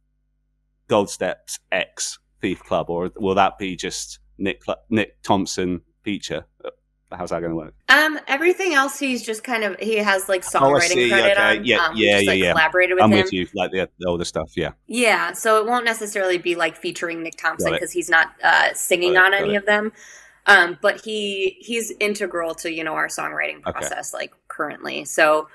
Gold Steps X Thief Club, or will that be just Nick Nick Thompson feature? How's that going to work? Um, everything else he's just kind of he has like songwriting oh, credit okay. on. Yeah, um, yeah, just, yeah, like, yeah. Collaborated with I'm him. with you, like the, the older stuff. Yeah, yeah. So it won't necessarily be like featuring Nick Thompson because he's not uh, singing got on it, any it. of them. Um, but he he's integral to you know our songwriting process okay. like currently. So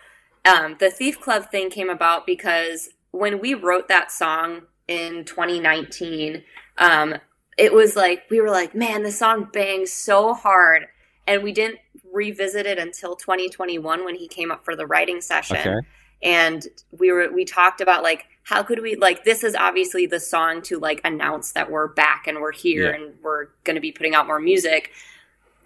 um, the Thief Club thing came about because. When we wrote that song in twenty nineteen, um, it was like, we were like, man, the song bangs so hard. And we didn't revisit it until twenty twenty-one when he came up for the writing session. Okay. And we were, we talked about like, how could we, like, this is obviously the song to like announce that we're back and we're here yeah. and we're going to be putting out more music.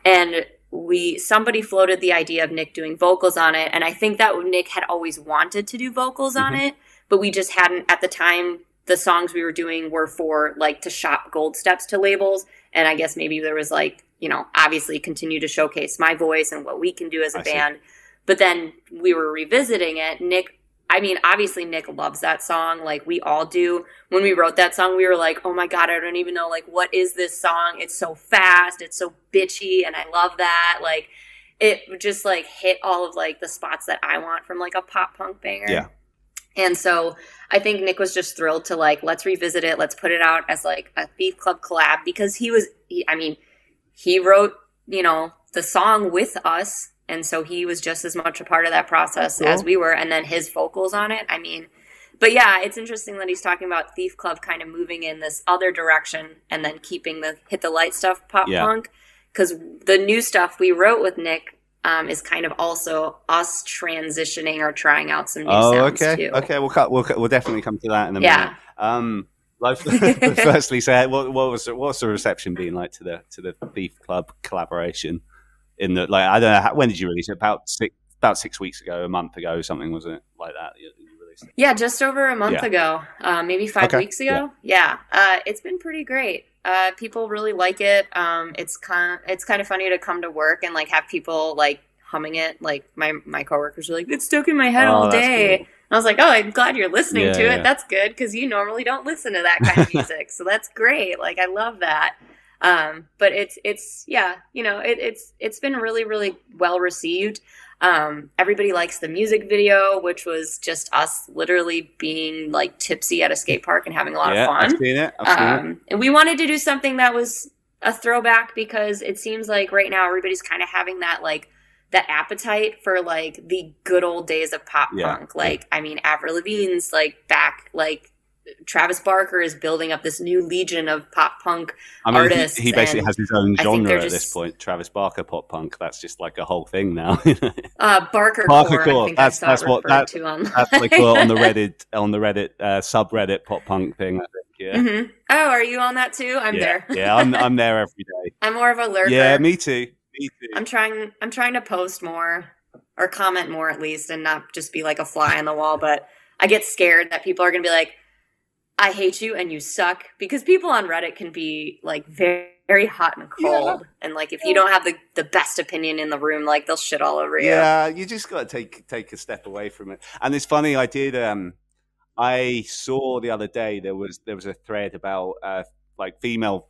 And we, somebody floated the idea of Nick doing vocals on it. And I think that Nick had always wanted to do vocals mm-hmm. on it. But we just hadn't, at the time, the songs we were doing were for, like, to shop Gold Steps to labels. And I guess maybe there was, like, you know, obviously continue to showcase my voice and what we can do as a I band. See. But then we were revisiting it. Nick, I mean, obviously Nick loves that song. Like, we all do. When we wrote that song, we were like, oh, my God, I don't even know, like, what is this song? It's so fast. It's so bitchy. And I love that. Like, it just, like, hit all of, like, the spots that I want from, like, a pop punk banger. Yeah. And so I think Nick was just thrilled to like, let's revisit it. Let's put it out as like a Thief Club collab because he was, he, I mean, he wrote, you know, the song with us. And so he was just as much a part of that process cool. as we were. And then his vocals on it. I mean, but yeah, it's interesting that he's talking about Thief Club kind of moving in this other direction and then keeping the Hit the Light stuff pop yeah. punk. Because the new stuff we wrote with Nick, Um, is kind of also us transitioning or trying out some new oh, sounds okay. too. Okay, we'll, cut, we'll cut. We'll definitely come to that in a yeah. minute. Um, like, firstly, say what, what was what was the reception being like to the to the Thief Club collaboration? In the like, I don't know how, when did you release it? About six about six weeks ago, a month ago, something wasn't it like that? You, you released it. Yeah, just over a month yeah. ago, uh, maybe five okay. weeks ago. Yeah, yeah. Uh, it's been pretty great. Uh, people really like it. Um, it's kind of, it's kind of funny to come to work and like have people like humming it. Like my, my coworkers are like, it's stuck in my head oh, all day. Cool. And I was like, oh, I'm glad you're listening yeah, to it. Yeah. That's good. Cause you normally don't listen to that kind of music. So that's great. Like, I love that. Um, but it's, it's, yeah, you know, it, it's, it's been really, really well received. Um, everybody likes the music video, which was just us literally being like tipsy at a skate park and having a lot yeah, of fun. I've seen it. I've seen um, it. And we wanted to do something that was a throwback because it seems like right now everybody's kind of having that like that appetite for like the good old days of pop yeah, punk. Like, yeah. I mean, Avril Lavigne's like back, like Travis Barker is building up this new legion of pop punk I mean, artists. He, he basically has his own genre just, at this point. Travis Barker pop punk. That's just like a whole thing now. uh, Barker, Barker core. core. I think that's I that's what that, to on that's like on the Reddit on the Reddit uh, subreddit pop punk thing. I think. Yeah. Mm-hmm. Oh, are you on that too? I'm yeah. there. yeah, I'm I'm there every day. I'm more of a lurker. Yeah, me too. Me too. I'm trying. I'm trying to post more or comment more at least, and not just be like a fly on the wall. But I get scared that people are going to be like. I hate you and you suck, because people on Reddit can be like very, very hot and cold. Yeah. And like, if you don't have the, the best opinion in the room, like they'll shit all over you. Yeah. You just got to take, take a step away from it. And it's funny. I did, um, I saw the other day, there was, there was a thread about, uh, like female,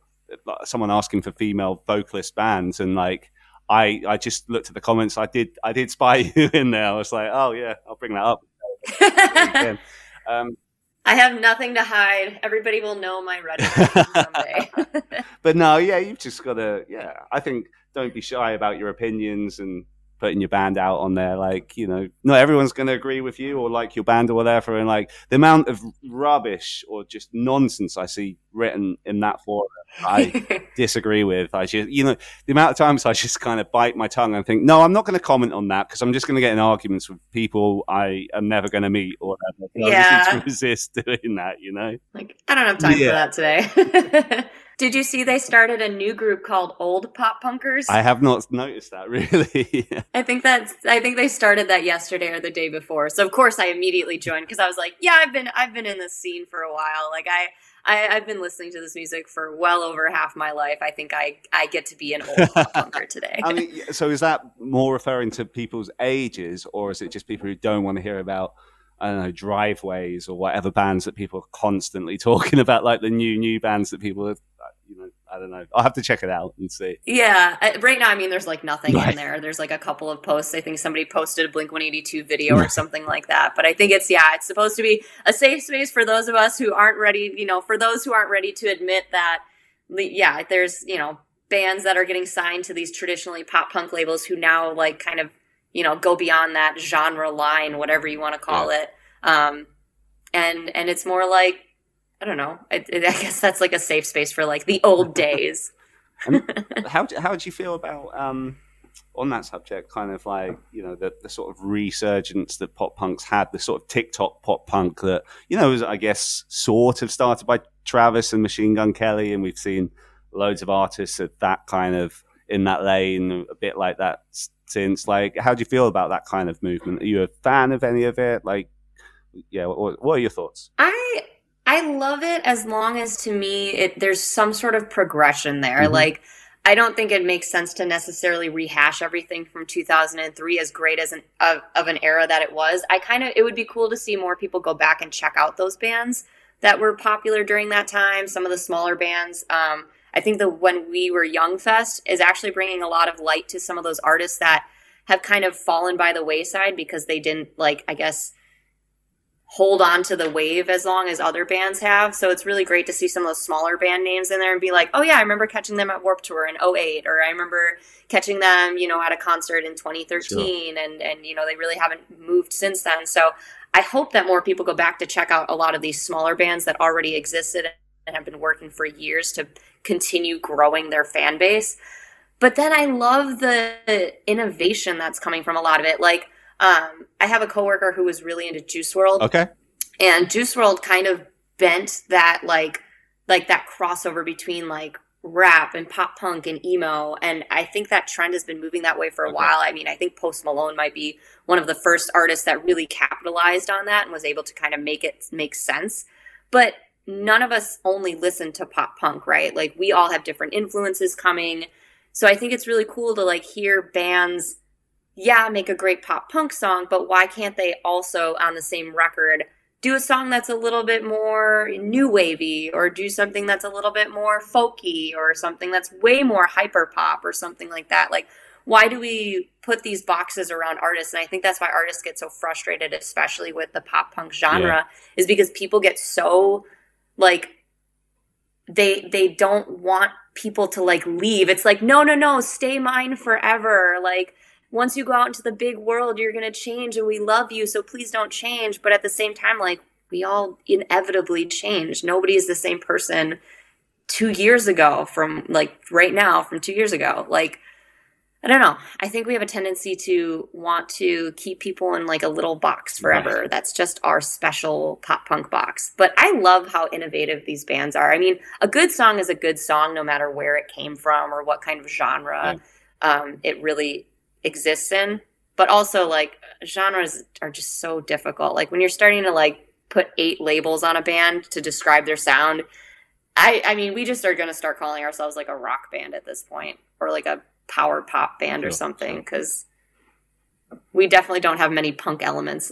someone asking for female vocalist bands. And like, I, I just looked at the comments. I did, I did spy you in there. I was like, oh yeah, I'll bring that up. um, I have nothing to hide. Everybody will know my Reddit someday. But no, yeah, you've just got to, yeah. I think don't be shy about your opinions and putting your band out on there. Like, you know, not everyone's going to agree with you or like your band or whatever. And like the amount of rubbish or just nonsense I see written in that forum, I disagree with. I just, you know, the amount of times I just kind of bite my tongue and think, no, I'm not going to comment on that because I'm just going to get in arguments with people I am never going to meet or whatever. So yeah. I just need to resist doing that, you know? Like, I don't have time yeah. for that today. Did you see they started a new group called Old Pop Punkers? I have not noticed that, really. yeah. I think that's, I think they started that yesterday or the day before. So of course I immediately joined because I was like, yeah, I've been, I've been in this scene for a while. Like I, I, I've been listening to this music for well over half my life. I think I, I get to be an old pop punker today. I mean, so is that more referring to people's ages, or is it just people who don't want to hear about, I don't know, Driveways or whatever bands that people are constantly talking about, like the new, new bands that people have, you know, I don't know. I'll have to check it out and see. Yeah. Right now, I mean, there's like nothing right. in there. There's like a couple of posts. I think somebody posted a Blink one eighty-two video or something like that. But I think it's, yeah, it's supposed to be a safe space for those of us who aren't ready, you know, for those who aren't ready to admit that, yeah, there's, you know, bands that are getting signed to these traditionally pop punk labels who now like kind of, you know, go beyond that genre line, whatever you want to call yeah. it. Um, and, and it's more like, I don't know. I, I guess that's like a safe space for like the old days. how do, how do you feel about um, on that subject? Kind of like, you know, the, the sort of resurgence that pop punks had, the sort of TikTok pop punk that, you know, was, I guess sort of started by Travis and Machine Gun Kelly, and we've seen loads of artists at that kind of in that lane, a bit like that since. Like, how do you feel about that kind of movement? Are you a fan of any of it? Like, yeah, what, what are your thoughts? I. I love it as long as, to me, it, there's some sort of progression there. Mm-hmm. Like, I don't think it makes sense to necessarily rehash everything from two thousand three, as great as an of, of an era that it was. I kind of, it would be cool to see more people go back and check out those bands that were popular during that time. Some of the smaller bands. Um, I think the When We Were Young Fest is actually bringing a lot of light to some of those artists that have kind of fallen by the wayside because they didn't, like, I guess, hold on to the wave as long as other bands have. So it's really great to see some of those smaller band names in there and be like, oh yeah, I remember catching them at Warped Tour in oh eight, or I remember catching them, you know, at a concert in twenty thirteen. Sure. And, and, you know, they really haven't moved since then. So I hope that more people go back to check out a lot of these smaller bands that already existed and have been working for years to continue growing their fan base. But then I love the innovation that's coming from a lot of it. Like, Um, I have a coworker who was really into Juice world. Okay. And Juice world kind of bent that like like that crossover between like rap and pop punk and emo, and I think that trend has been moving that way for a okay. while. I mean, I think Post Malone might be one of the first artists that really capitalized on that and was able to kind of make it make sense. But none of us only listen to pop punk, right? Like, we all have different influences coming. So I think it's really cool to like hear bands yeah, make a great pop punk song, but why can't they also on the same record do a song that's a little bit more new wavy, or do something that's a little bit more folky, or something that's way more hyper pop or something like that? Like, why do we put these boxes around artists? And I think that's why artists get so frustrated, especially with the pop punk genre, yeah. is because people get so like they they don't want people to like leave. It's like, no, no, no, stay mine forever. Like, once you go out into the big world, you're going to change, and we love you, so please don't change. But at the same time, like, we all inevitably change. Nobody is the same person two years ago from, like, right now from two years ago. Like, I don't know. I think we have a tendency to want to keep people in, like, a little box forever. Right. That's just our special pop punk box. But I love how innovative these bands are. I mean, a good song is a good song no matter where it came from or what kind of genre right. um, it really exists in. But also, like, genres are just so difficult. Like, when you're starting to like put eight labels on a band to describe their sound. I, I mean, we just are going to start calling ourselves like a rock band at this point, or like a power pop band or something, because we definitely don't have many punk elements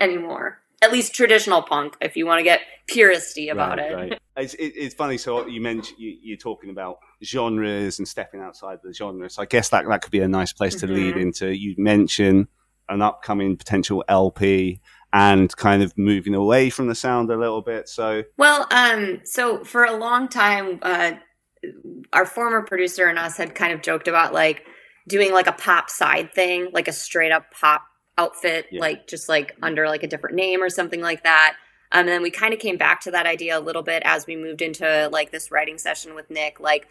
anymore. At least traditional punk, if you want to get puristy about right, it. Right. It's, it. It's funny. So you mentioned you, you're talking about genres and stepping outside the genres. So I guess that, that could be a nice place mm-hmm. to lead into. You mentioned an upcoming potential L P and kind of moving away from the sound a little bit. So well, um, so for a long time, uh, our former producer and us had kind of joked about like doing like a pop side thing, like a straight up pop outfit, yeah. like just like under like a different name or something like that. Um, and then we kind of came back to that idea a little bit as we moved into like this writing session with Nick. Like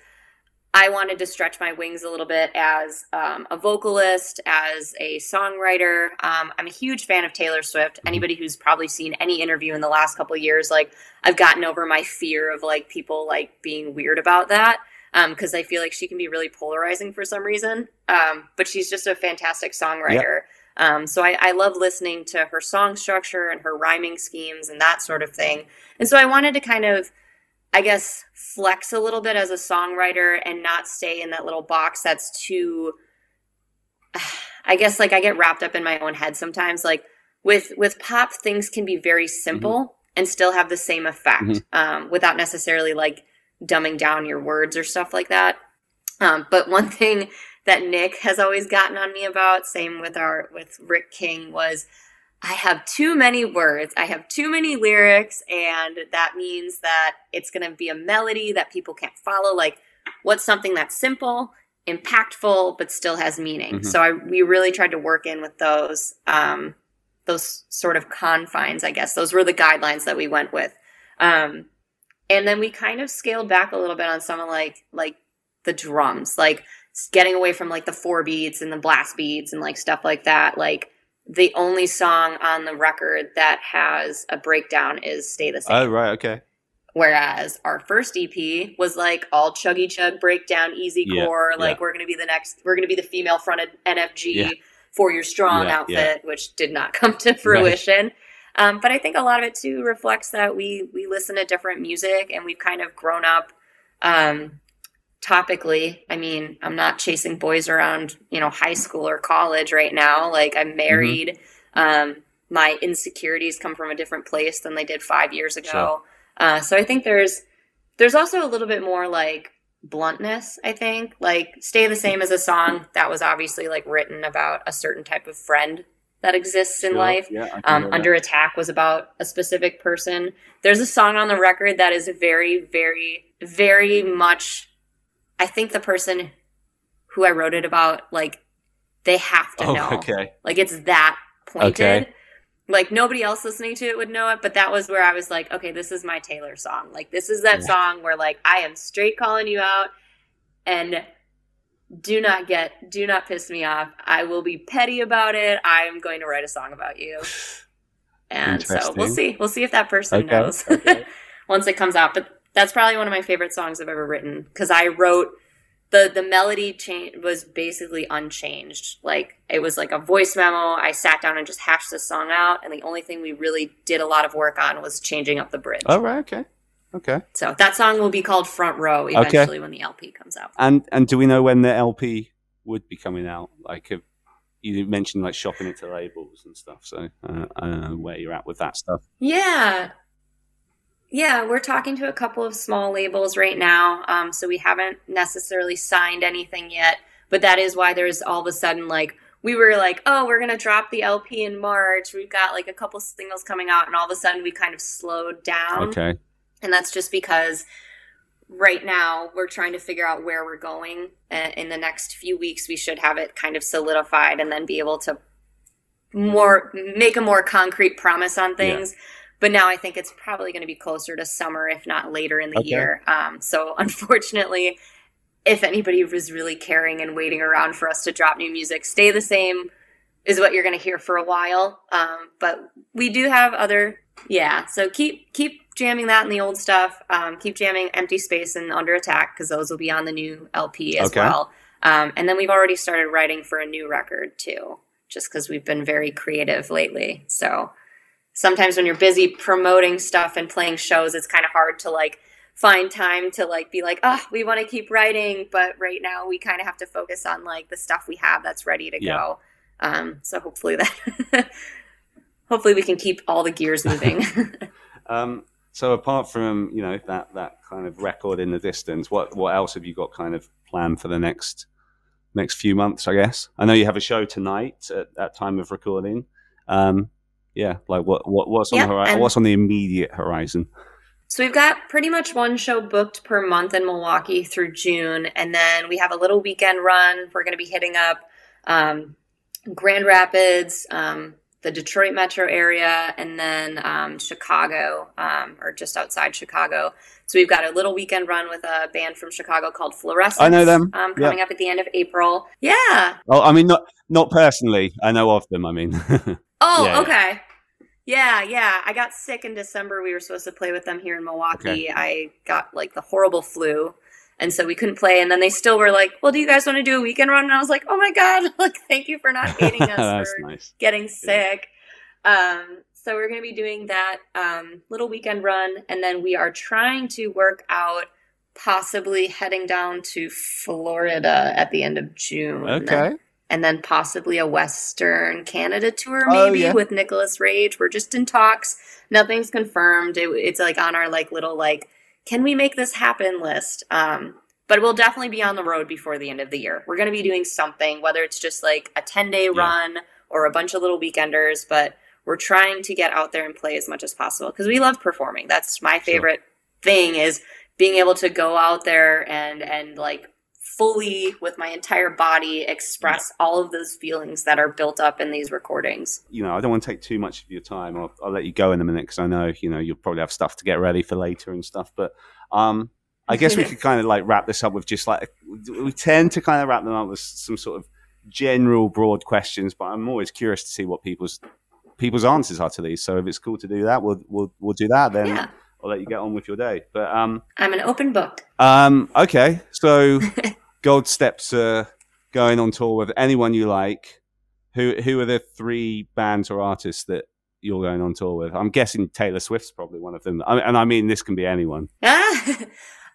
I wanted to stretch my wings a little bit as um, a vocalist, as a songwriter. Um, I'm a huge fan of Taylor Swift. Anybody who's probably seen any interview in the last couple of years, like I've gotten over my fear of like people like being weird about that. Um, cause I feel like she can be really polarizing for some reason. Um, but she's just a fantastic songwriter. Yep. Um, so I, I love listening to her song structure and her rhyming schemes and that sort of thing. And so I wanted to kind of, I guess, flex a little bit as a songwriter and not stay in that little box that's too, I guess, like I get wrapped up in my own head sometimes. Like with, with pop, things can be very simple mm-hmm. and still have the same effect mm-hmm. um, without necessarily like dumbing down your words or stuff like that. Um, but one thing that Nick has always gotten on me about, same with our with Rick King, was I have too many words, I have too many lyrics, and that means that it's going to be a melody that people can't follow. Like, what's something that's simple, impactful, but still has meaning? Mm-hmm. So I we really tried to work in with those um, those sort of confines, I guess. Those were the guidelines that we went with, um, and then we kind of scaled back a little bit on some of like like the drums, like. Getting away from like the four beats and the blast beats and like stuff like that. Like the only song on the record that has a breakdown is Stay the Same. Oh, right. Okay. Whereas our first E P was like all chuggy chug breakdown, easy yeah, core. Like yeah. we're going to be the next, we're going to be the female fronted N F G yeah. for your strong yeah, outfit, yeah. which did not come to fruition. Right. Um, but I think a lot of it too reflects that we, we listen to different music and we've kind of grown up, um, topically. I mean, I'm not chasing boys around, you know, high school or college right now. Like I'm married. Mm-hmm. Um, my insecurities come from a different place than they did five years ago. Sure. Uh, so I think there's, there's also a little bit more like bluntness, I think. Like Stay the Same as a song that was obviously like written about a certain type of friend that exists in sure. life. Yeah, um, Under Attack was about a specific person. There's a song on the record that is very, very, very much I think the person who I wrote it about, like, they have to oh, know. Okay. Like, it's that pointed. Okay. Like, nobody else listening to it would know it, but that was where I was like, okay, this is my Taylor song. Like, this is that yeah. song where, like, I am straight calling you out and do not get, do not piss me off. I will be petty about it. I am going to write a song about you. And so we'll see. We'll see if that person okay. knows okay. once it comes out. But that's probably one of my favorite songs I've ever written because I wrote the the melody change was basically unchanged. Like it was like a voice memo. I sat down and just hashed this song out, and the only thing we really did a lot of work on was changing up the bridge. Oh right, okay, okay. So that song will be called Front Row eventually okay. when the L P comes out. And and do we know when the L P would be coming out? Like if you mentioned, like shopping it to labels and stuff. So uh, I don't know where you're at with that stuff. Yeah. Yeah, we're talking to a couple of small labels right now, um, so we haven't necessarily signed anything yet, but that is why there's all of a sudden, like, we were like, oh, we're going to drop the L P in March, we've got, like, a couple singles coming out, and all of a sudden we kind of slowed down, okay. and that's just because right now we're trying to figure out where we're going, and in the next few weeks we should have it kind of solidified and then be able to more make a more concrete promise on things. Yeah. But now I think it's probably going to be closer to summer, if not later in the okay. year. Um, so unfortunately, if anybody was really caring and waiting around for us to drop new music, Stay the Same is what you're going to hear for a while. Um, but we do have other, yeah. So keep keep jamming that and the old stuff. Um, keep jamming Empty Space and Under Attack because those will be on the new L P as okay. well. Um, and then we've already started writing for a new record too, just because we've been very creative lately. So. sometimes when you're busy promoting stuff and playing shows, it's kind of hard to like find time to like be like, oh, we want to keep writing, but right now we kind of have to focus on like the stuff we have that's ready to yeah. go. Um, so hopefully that, hopefully we can keep all the gears moving. um, so apart from, you know, that, that kind of record in the distance, what, what else have you got kind of planned for the next, next few months, I guess? I know you have a show tonight at that time of recording. Um, yeah. Like what, what, what's on yeah, the hori- what's on the immediate horizon? So we've got pretty much one show booked per month in Milwaukee through June. And then we have a little weekend run. We're going to be hitting up um, Grand Rapids, um, the Detroit metro area, and then um, Chicago um, or just outside Chicago. So we've got a little weekend run with a band from Chicago called Fluorescence. I know them. Um, coming yeah. up at the end of April. Yeah. Oh, I mean, not not personally. I know of them, I mean. oh, yeah, okay. Yeah. Yeah, yeah. I got sick in December. We were supposed to play with them here in Milwaukee. Okay. I got like the horrible flu, and so we couldn't play. And then they still were like, well, do you guys want to do a weekend run? And I was like, oh my God, look, thank you for not hating us for nice. getting sick. Yeah. Um, so we're going to be doing that um, little weekend run. And then we are trying to work out possibly heading down to Florida at the end of June. Okay. And then possibly a Western Canada tour, maybe oh, yeah. with Nicholas Rage. We're just in talks. Nothing's confirmed. It, it's like on our like little like, can we make this happen list? Um, but we'll definitely be on the road before the end of the year. We're going to be doing something, whether it's just like a ten day yeah. run or a bunch of little weekenders. But we're trying to get out there and play as much as possible because we love performing. That's my favorite sure. thing is being able to go out there and and like. fully with my entire body express yeah. all of those feelings that are built up in these recordings. You know, I don't want to take too much of your time. I'll, I'll let you go in a minute because I know, you know, you'll probably have stuff to get ready for later and stuff. But um, I guess we could kind of like wrap this up with just like, we tend to kind of wrap them up with some sort of general broad questions, but I'm always curious to see what people's people's answers are to these. So if it's cool to do that, we'll we'll, we'll do that then. Yeah. I'll let you get on with your day. But um, I'm an open book. Um, okay. So Gold Steps are going on tour with anyone you like. Who who are the three bands or artists that you're going on tour with? I'm guessing Taylor Swift's probably one of them. I, and I mean, this can be anyone. Yeah.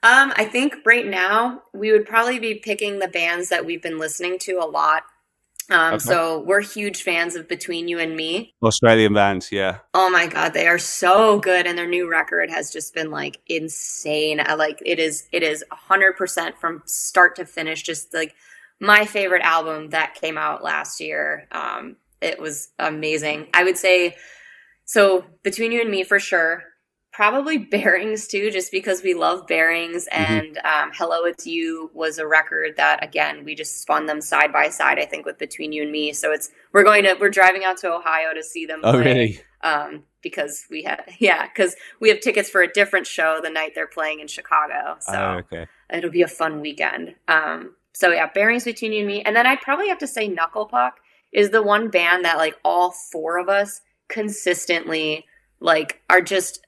um, I think right now we would probably be picking the bands that we've been listening to a lot. Um, okay. So we're huge fans of Between You and Me. Australian bands, yeah. Oh my God, they are so good, and their new record has just been like insane. I like it is it is one hundred percent from start to finish. Just like my favorite album that came out last year. Um, it was amazing. I would say so. Between You and Me for sure. Probably Bearings too, just because we love Bearings. And mm-hmm. um, Hello It's You was a record that, again, we just spun them side by side, I think, with Between You and Me. So it's we're going to we're driving out to Ohio to see them. Oh, play, really? Um, because we have yeah, because we have tickets for a different show the night they're playing in Chicago. So oh, okay. it'll be a fun weekend. Um, so yeah, Bearings, Between You and Me, and then I'd probably have to say Knucklepuck is the one band that like all four of us consistently like are just.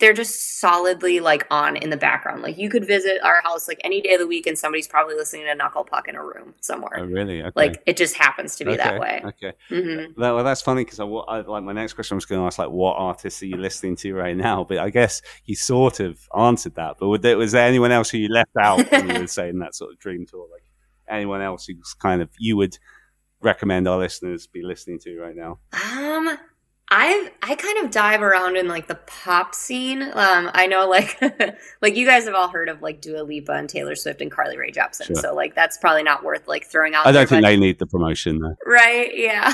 They're just solidly like on in the background. Like you could visit our house like any day of the week and somebody's probably listening to Knucklepuck in a room somewhere. Oh, really? Okay. Like it just happens to be okay. that way. Okay. Mm-hmm. That, well, that's funny because I, I like my next question. I was going to ask like, what artists are you listening to right now? But I guess you sort of answered that. But would there, was there anyone else who you left out when you were saying that sort of dream tour? Like anyone else who's kind of you would recommend our listeners be listening to right now? Um. I I kind of dive around in like the pop scene. Um, I know like like you guys have all heard of like Dua Lipa and Taylor Swift and Carly Rae Jepsen. Sure. So like that's probably not worth like throwing out. I don't there, think but, they need the promotion though. Right? Yeah.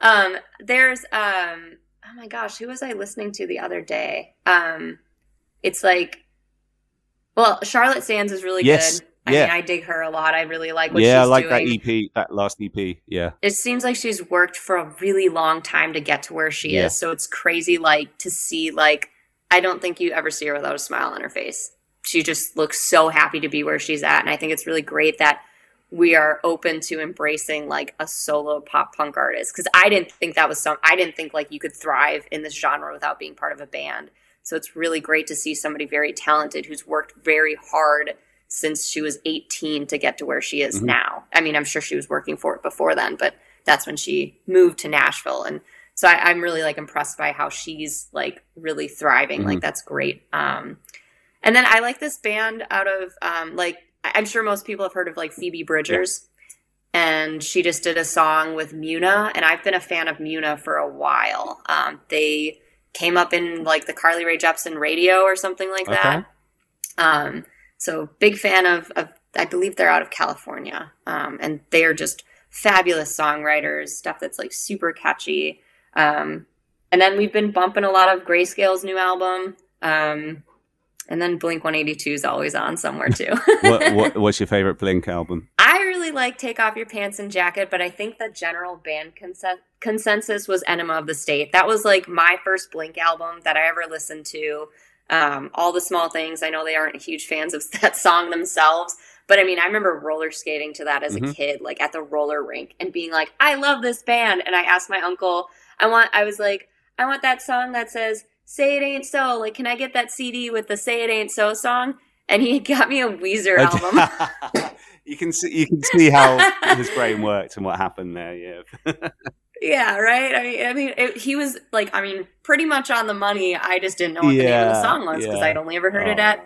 um, there's um oh my gosh, who was I listening to the other day? Um, it's like well, Charlotte Sands is really yes. good. I yeah. mean, I dig her a lot. I really like what yeah, she's doing. Yeah, I like doing. that E P, that last E P, yeah. It seems like she's worked for a really long time to get to where she yeah. is, so it's crazy, like, to see, like, I don't think you ever see her without a smile on her face. She just looks so happy to be where she's at, and I think it's really great that we are open to embracing, like, a solo pop-punk artist, because I didn't think that was some. I didn't think, like, you could thrive in this genre without being part of a band, so it's really great to see somebody very talented who's worked very hard since she was eighteen to get to where she is mm-hmm. now. I mean, I'm sure she was working for it before then, but that's when she moved to Nashville. And So I, I'm really like impressed by how she's like really thriving. Mm-hmm. Like that's great. Um, and then I like this band out of um, like, I'm sure most people have heard of like Phoebe Bridgers, yeah. and she just did a song with Muna, and I've been a fan of Muna for a while. Um, they came up in like the Carly Rae Jepsen radio or something like okay. that. Um, so big fan of, of, I believe they're out of California. Um, and they are just fabulous songwriters, stuff that's like super catchy. Um, and then we've been bumping a lot of Grayscale's new album. Um, and then Blink one eighty-two is always on somewhere too. what, what, what's your favorite Blink album? I really like Take Off Your Pants and Jacket, but I think the general band consen- consensus was Enema of the State. That was like my first Blink album that I ever listened to. Um, All the Small Things. I know they aren't huge fans of that song themselves, but I mean, I remember roller skating to that as mm-hmm. a kid, like at the roller rink and being like, I love this band. And I asked my uncle, I want, I was like, I want that song that says, Say It Ain't So. Like, can I get that C D with the Say It Ain't So song? And he got me a Weezer album. You can see, you can see how his brain worked and what happened there. Yeah. Yeah, right? I mean, I mean it, he was, like, I mean, pretty much on the money. I just didn't know what yeah, the name of the song was because yeah. I'd only ever heard oh. it at,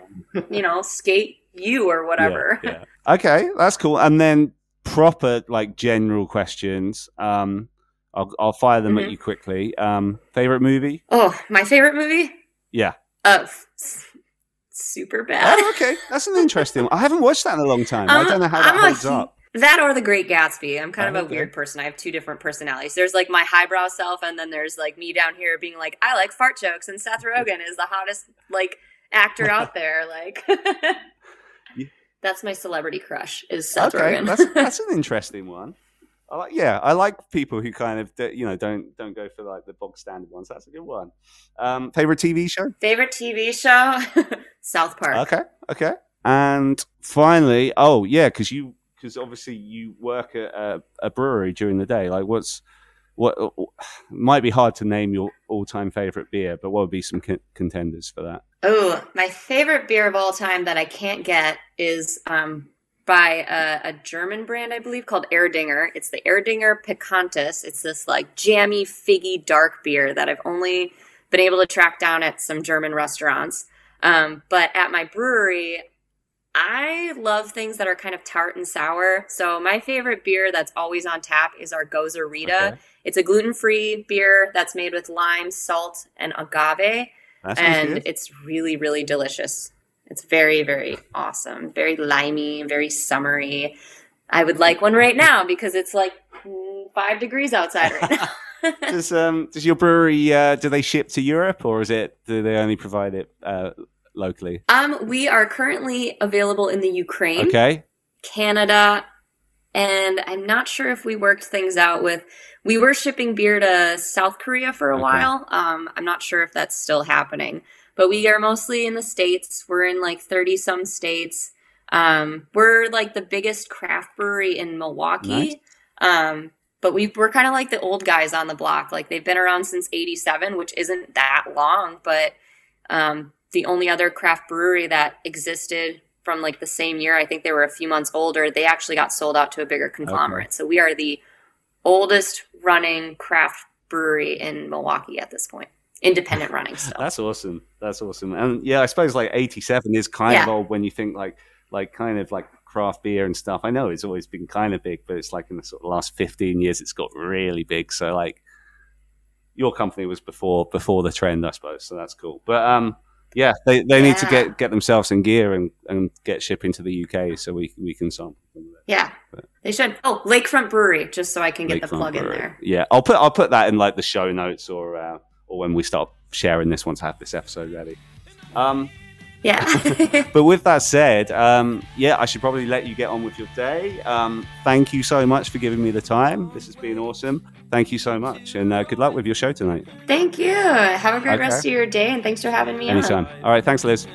you know, Skate U or whatever. Yeah, yeah. Okay, that's cool. And then proper, like, general questions. Um, I'll, I'll fire them mm-hmm. at you quickly. Um, favorite movie? Oh, my favorite movie? Yeah. Oh, f- super bad. Oh, okay, that's an interesting one. I haven't watched that in a long time. Um, I don't know how that I'm holds a- up. That or The Great Gatsby. I'm kind of a weird person. I have two different personalities. There's like my highbrow self, and then there's like me down here being like, I like fart jokes, and Seth Rogen is the hottest like actor out there. Like, that's my celebrity crush is Seth okay, Rogen. that's that's an interesting one. I like, yeah, I like people who kind of do, you know don't don't go for like the bog standard ones. That's a good one. Um, favorite T V show? Favorite T V show? South Park. Okay, okay. And finally, oh yeah, because you. Because obviously you work at a, a brewery during the day. Like, what's what might be hard to name your all-time favorite beer, but what would be some con- contenders for that? Oh, my favorite beer of all time that I can't get is um, by a, a German brand, I believe, called Erdinger. It's the Erdinger Picantis. It's this like jammy, figgy, dark beer that I've only been able to track down at some German restaurants. Um, but at my brewery, I love things that are kind of tart and sour. So my favorite beer that's always on tap is our Goza Rita. Okay. It's a gluten-free beer that's made with lime, salt, and agave. And it's really, really delicious. It's very, very awesome. Very limey, very summery. I would like one right now because it's like five degrees outside right now. Does um does your brewery, uh, do they ship to Europe, or is it do they only provide it uh locally? Um, we are currently available in the Ukraine, okay. Canada, and I'm not sure if we worked things out with, we were shipping beer to South Korea for a okay. while. Um, I'm not sure if that's still happening, but we are mostly in the States. We're in like thirty some states. Um, we're like the biggest craft brewery in Milwaukee. Nice. Um, but we we're kind of like the old guys on the block. Like they've been around since eighty-seven, which isn't that long, but, um, the only other craft brewery that existed from like the same year, I think they were a few months older, they actually got sold out to a bigger conglomerate. Okay. So we are the oldest running craft brewery in Milwaukee at this point, independent running still. That's awesome. That's awesome. And yeah, I suppose like eighty-seven is kind yeah. of old when you think like, like kind of like craft beer and stuff. I know it's always been kind of big, but it's like in the sort of last fifteen years, it's got really big. So like your company was before, before the trend, I suppose. So that's cool. But, um, yeah, they, they yeah. need to get, get themselves in gear and, and get shipped into the U K so we we can sample them. Yeah, but they should. Oh, Lakefront Brewery, just so I can get Lakefront the plug Brewery. In there. Yeah, I'll put I'll put that in like the show notes or uh, or when we start sharing this once I have this episode ready. Um, yeah. But with that said, um, yeah, I should probably let you get on with your day. Um, thank you so much for giving me the time. This has been awesome. Thank you so much, and uh, good luck with your show tonight. Thank you. Have a great okay. rest of your day, and thanks for having me Anytime. On. Anytime. All right, thanks, Liz.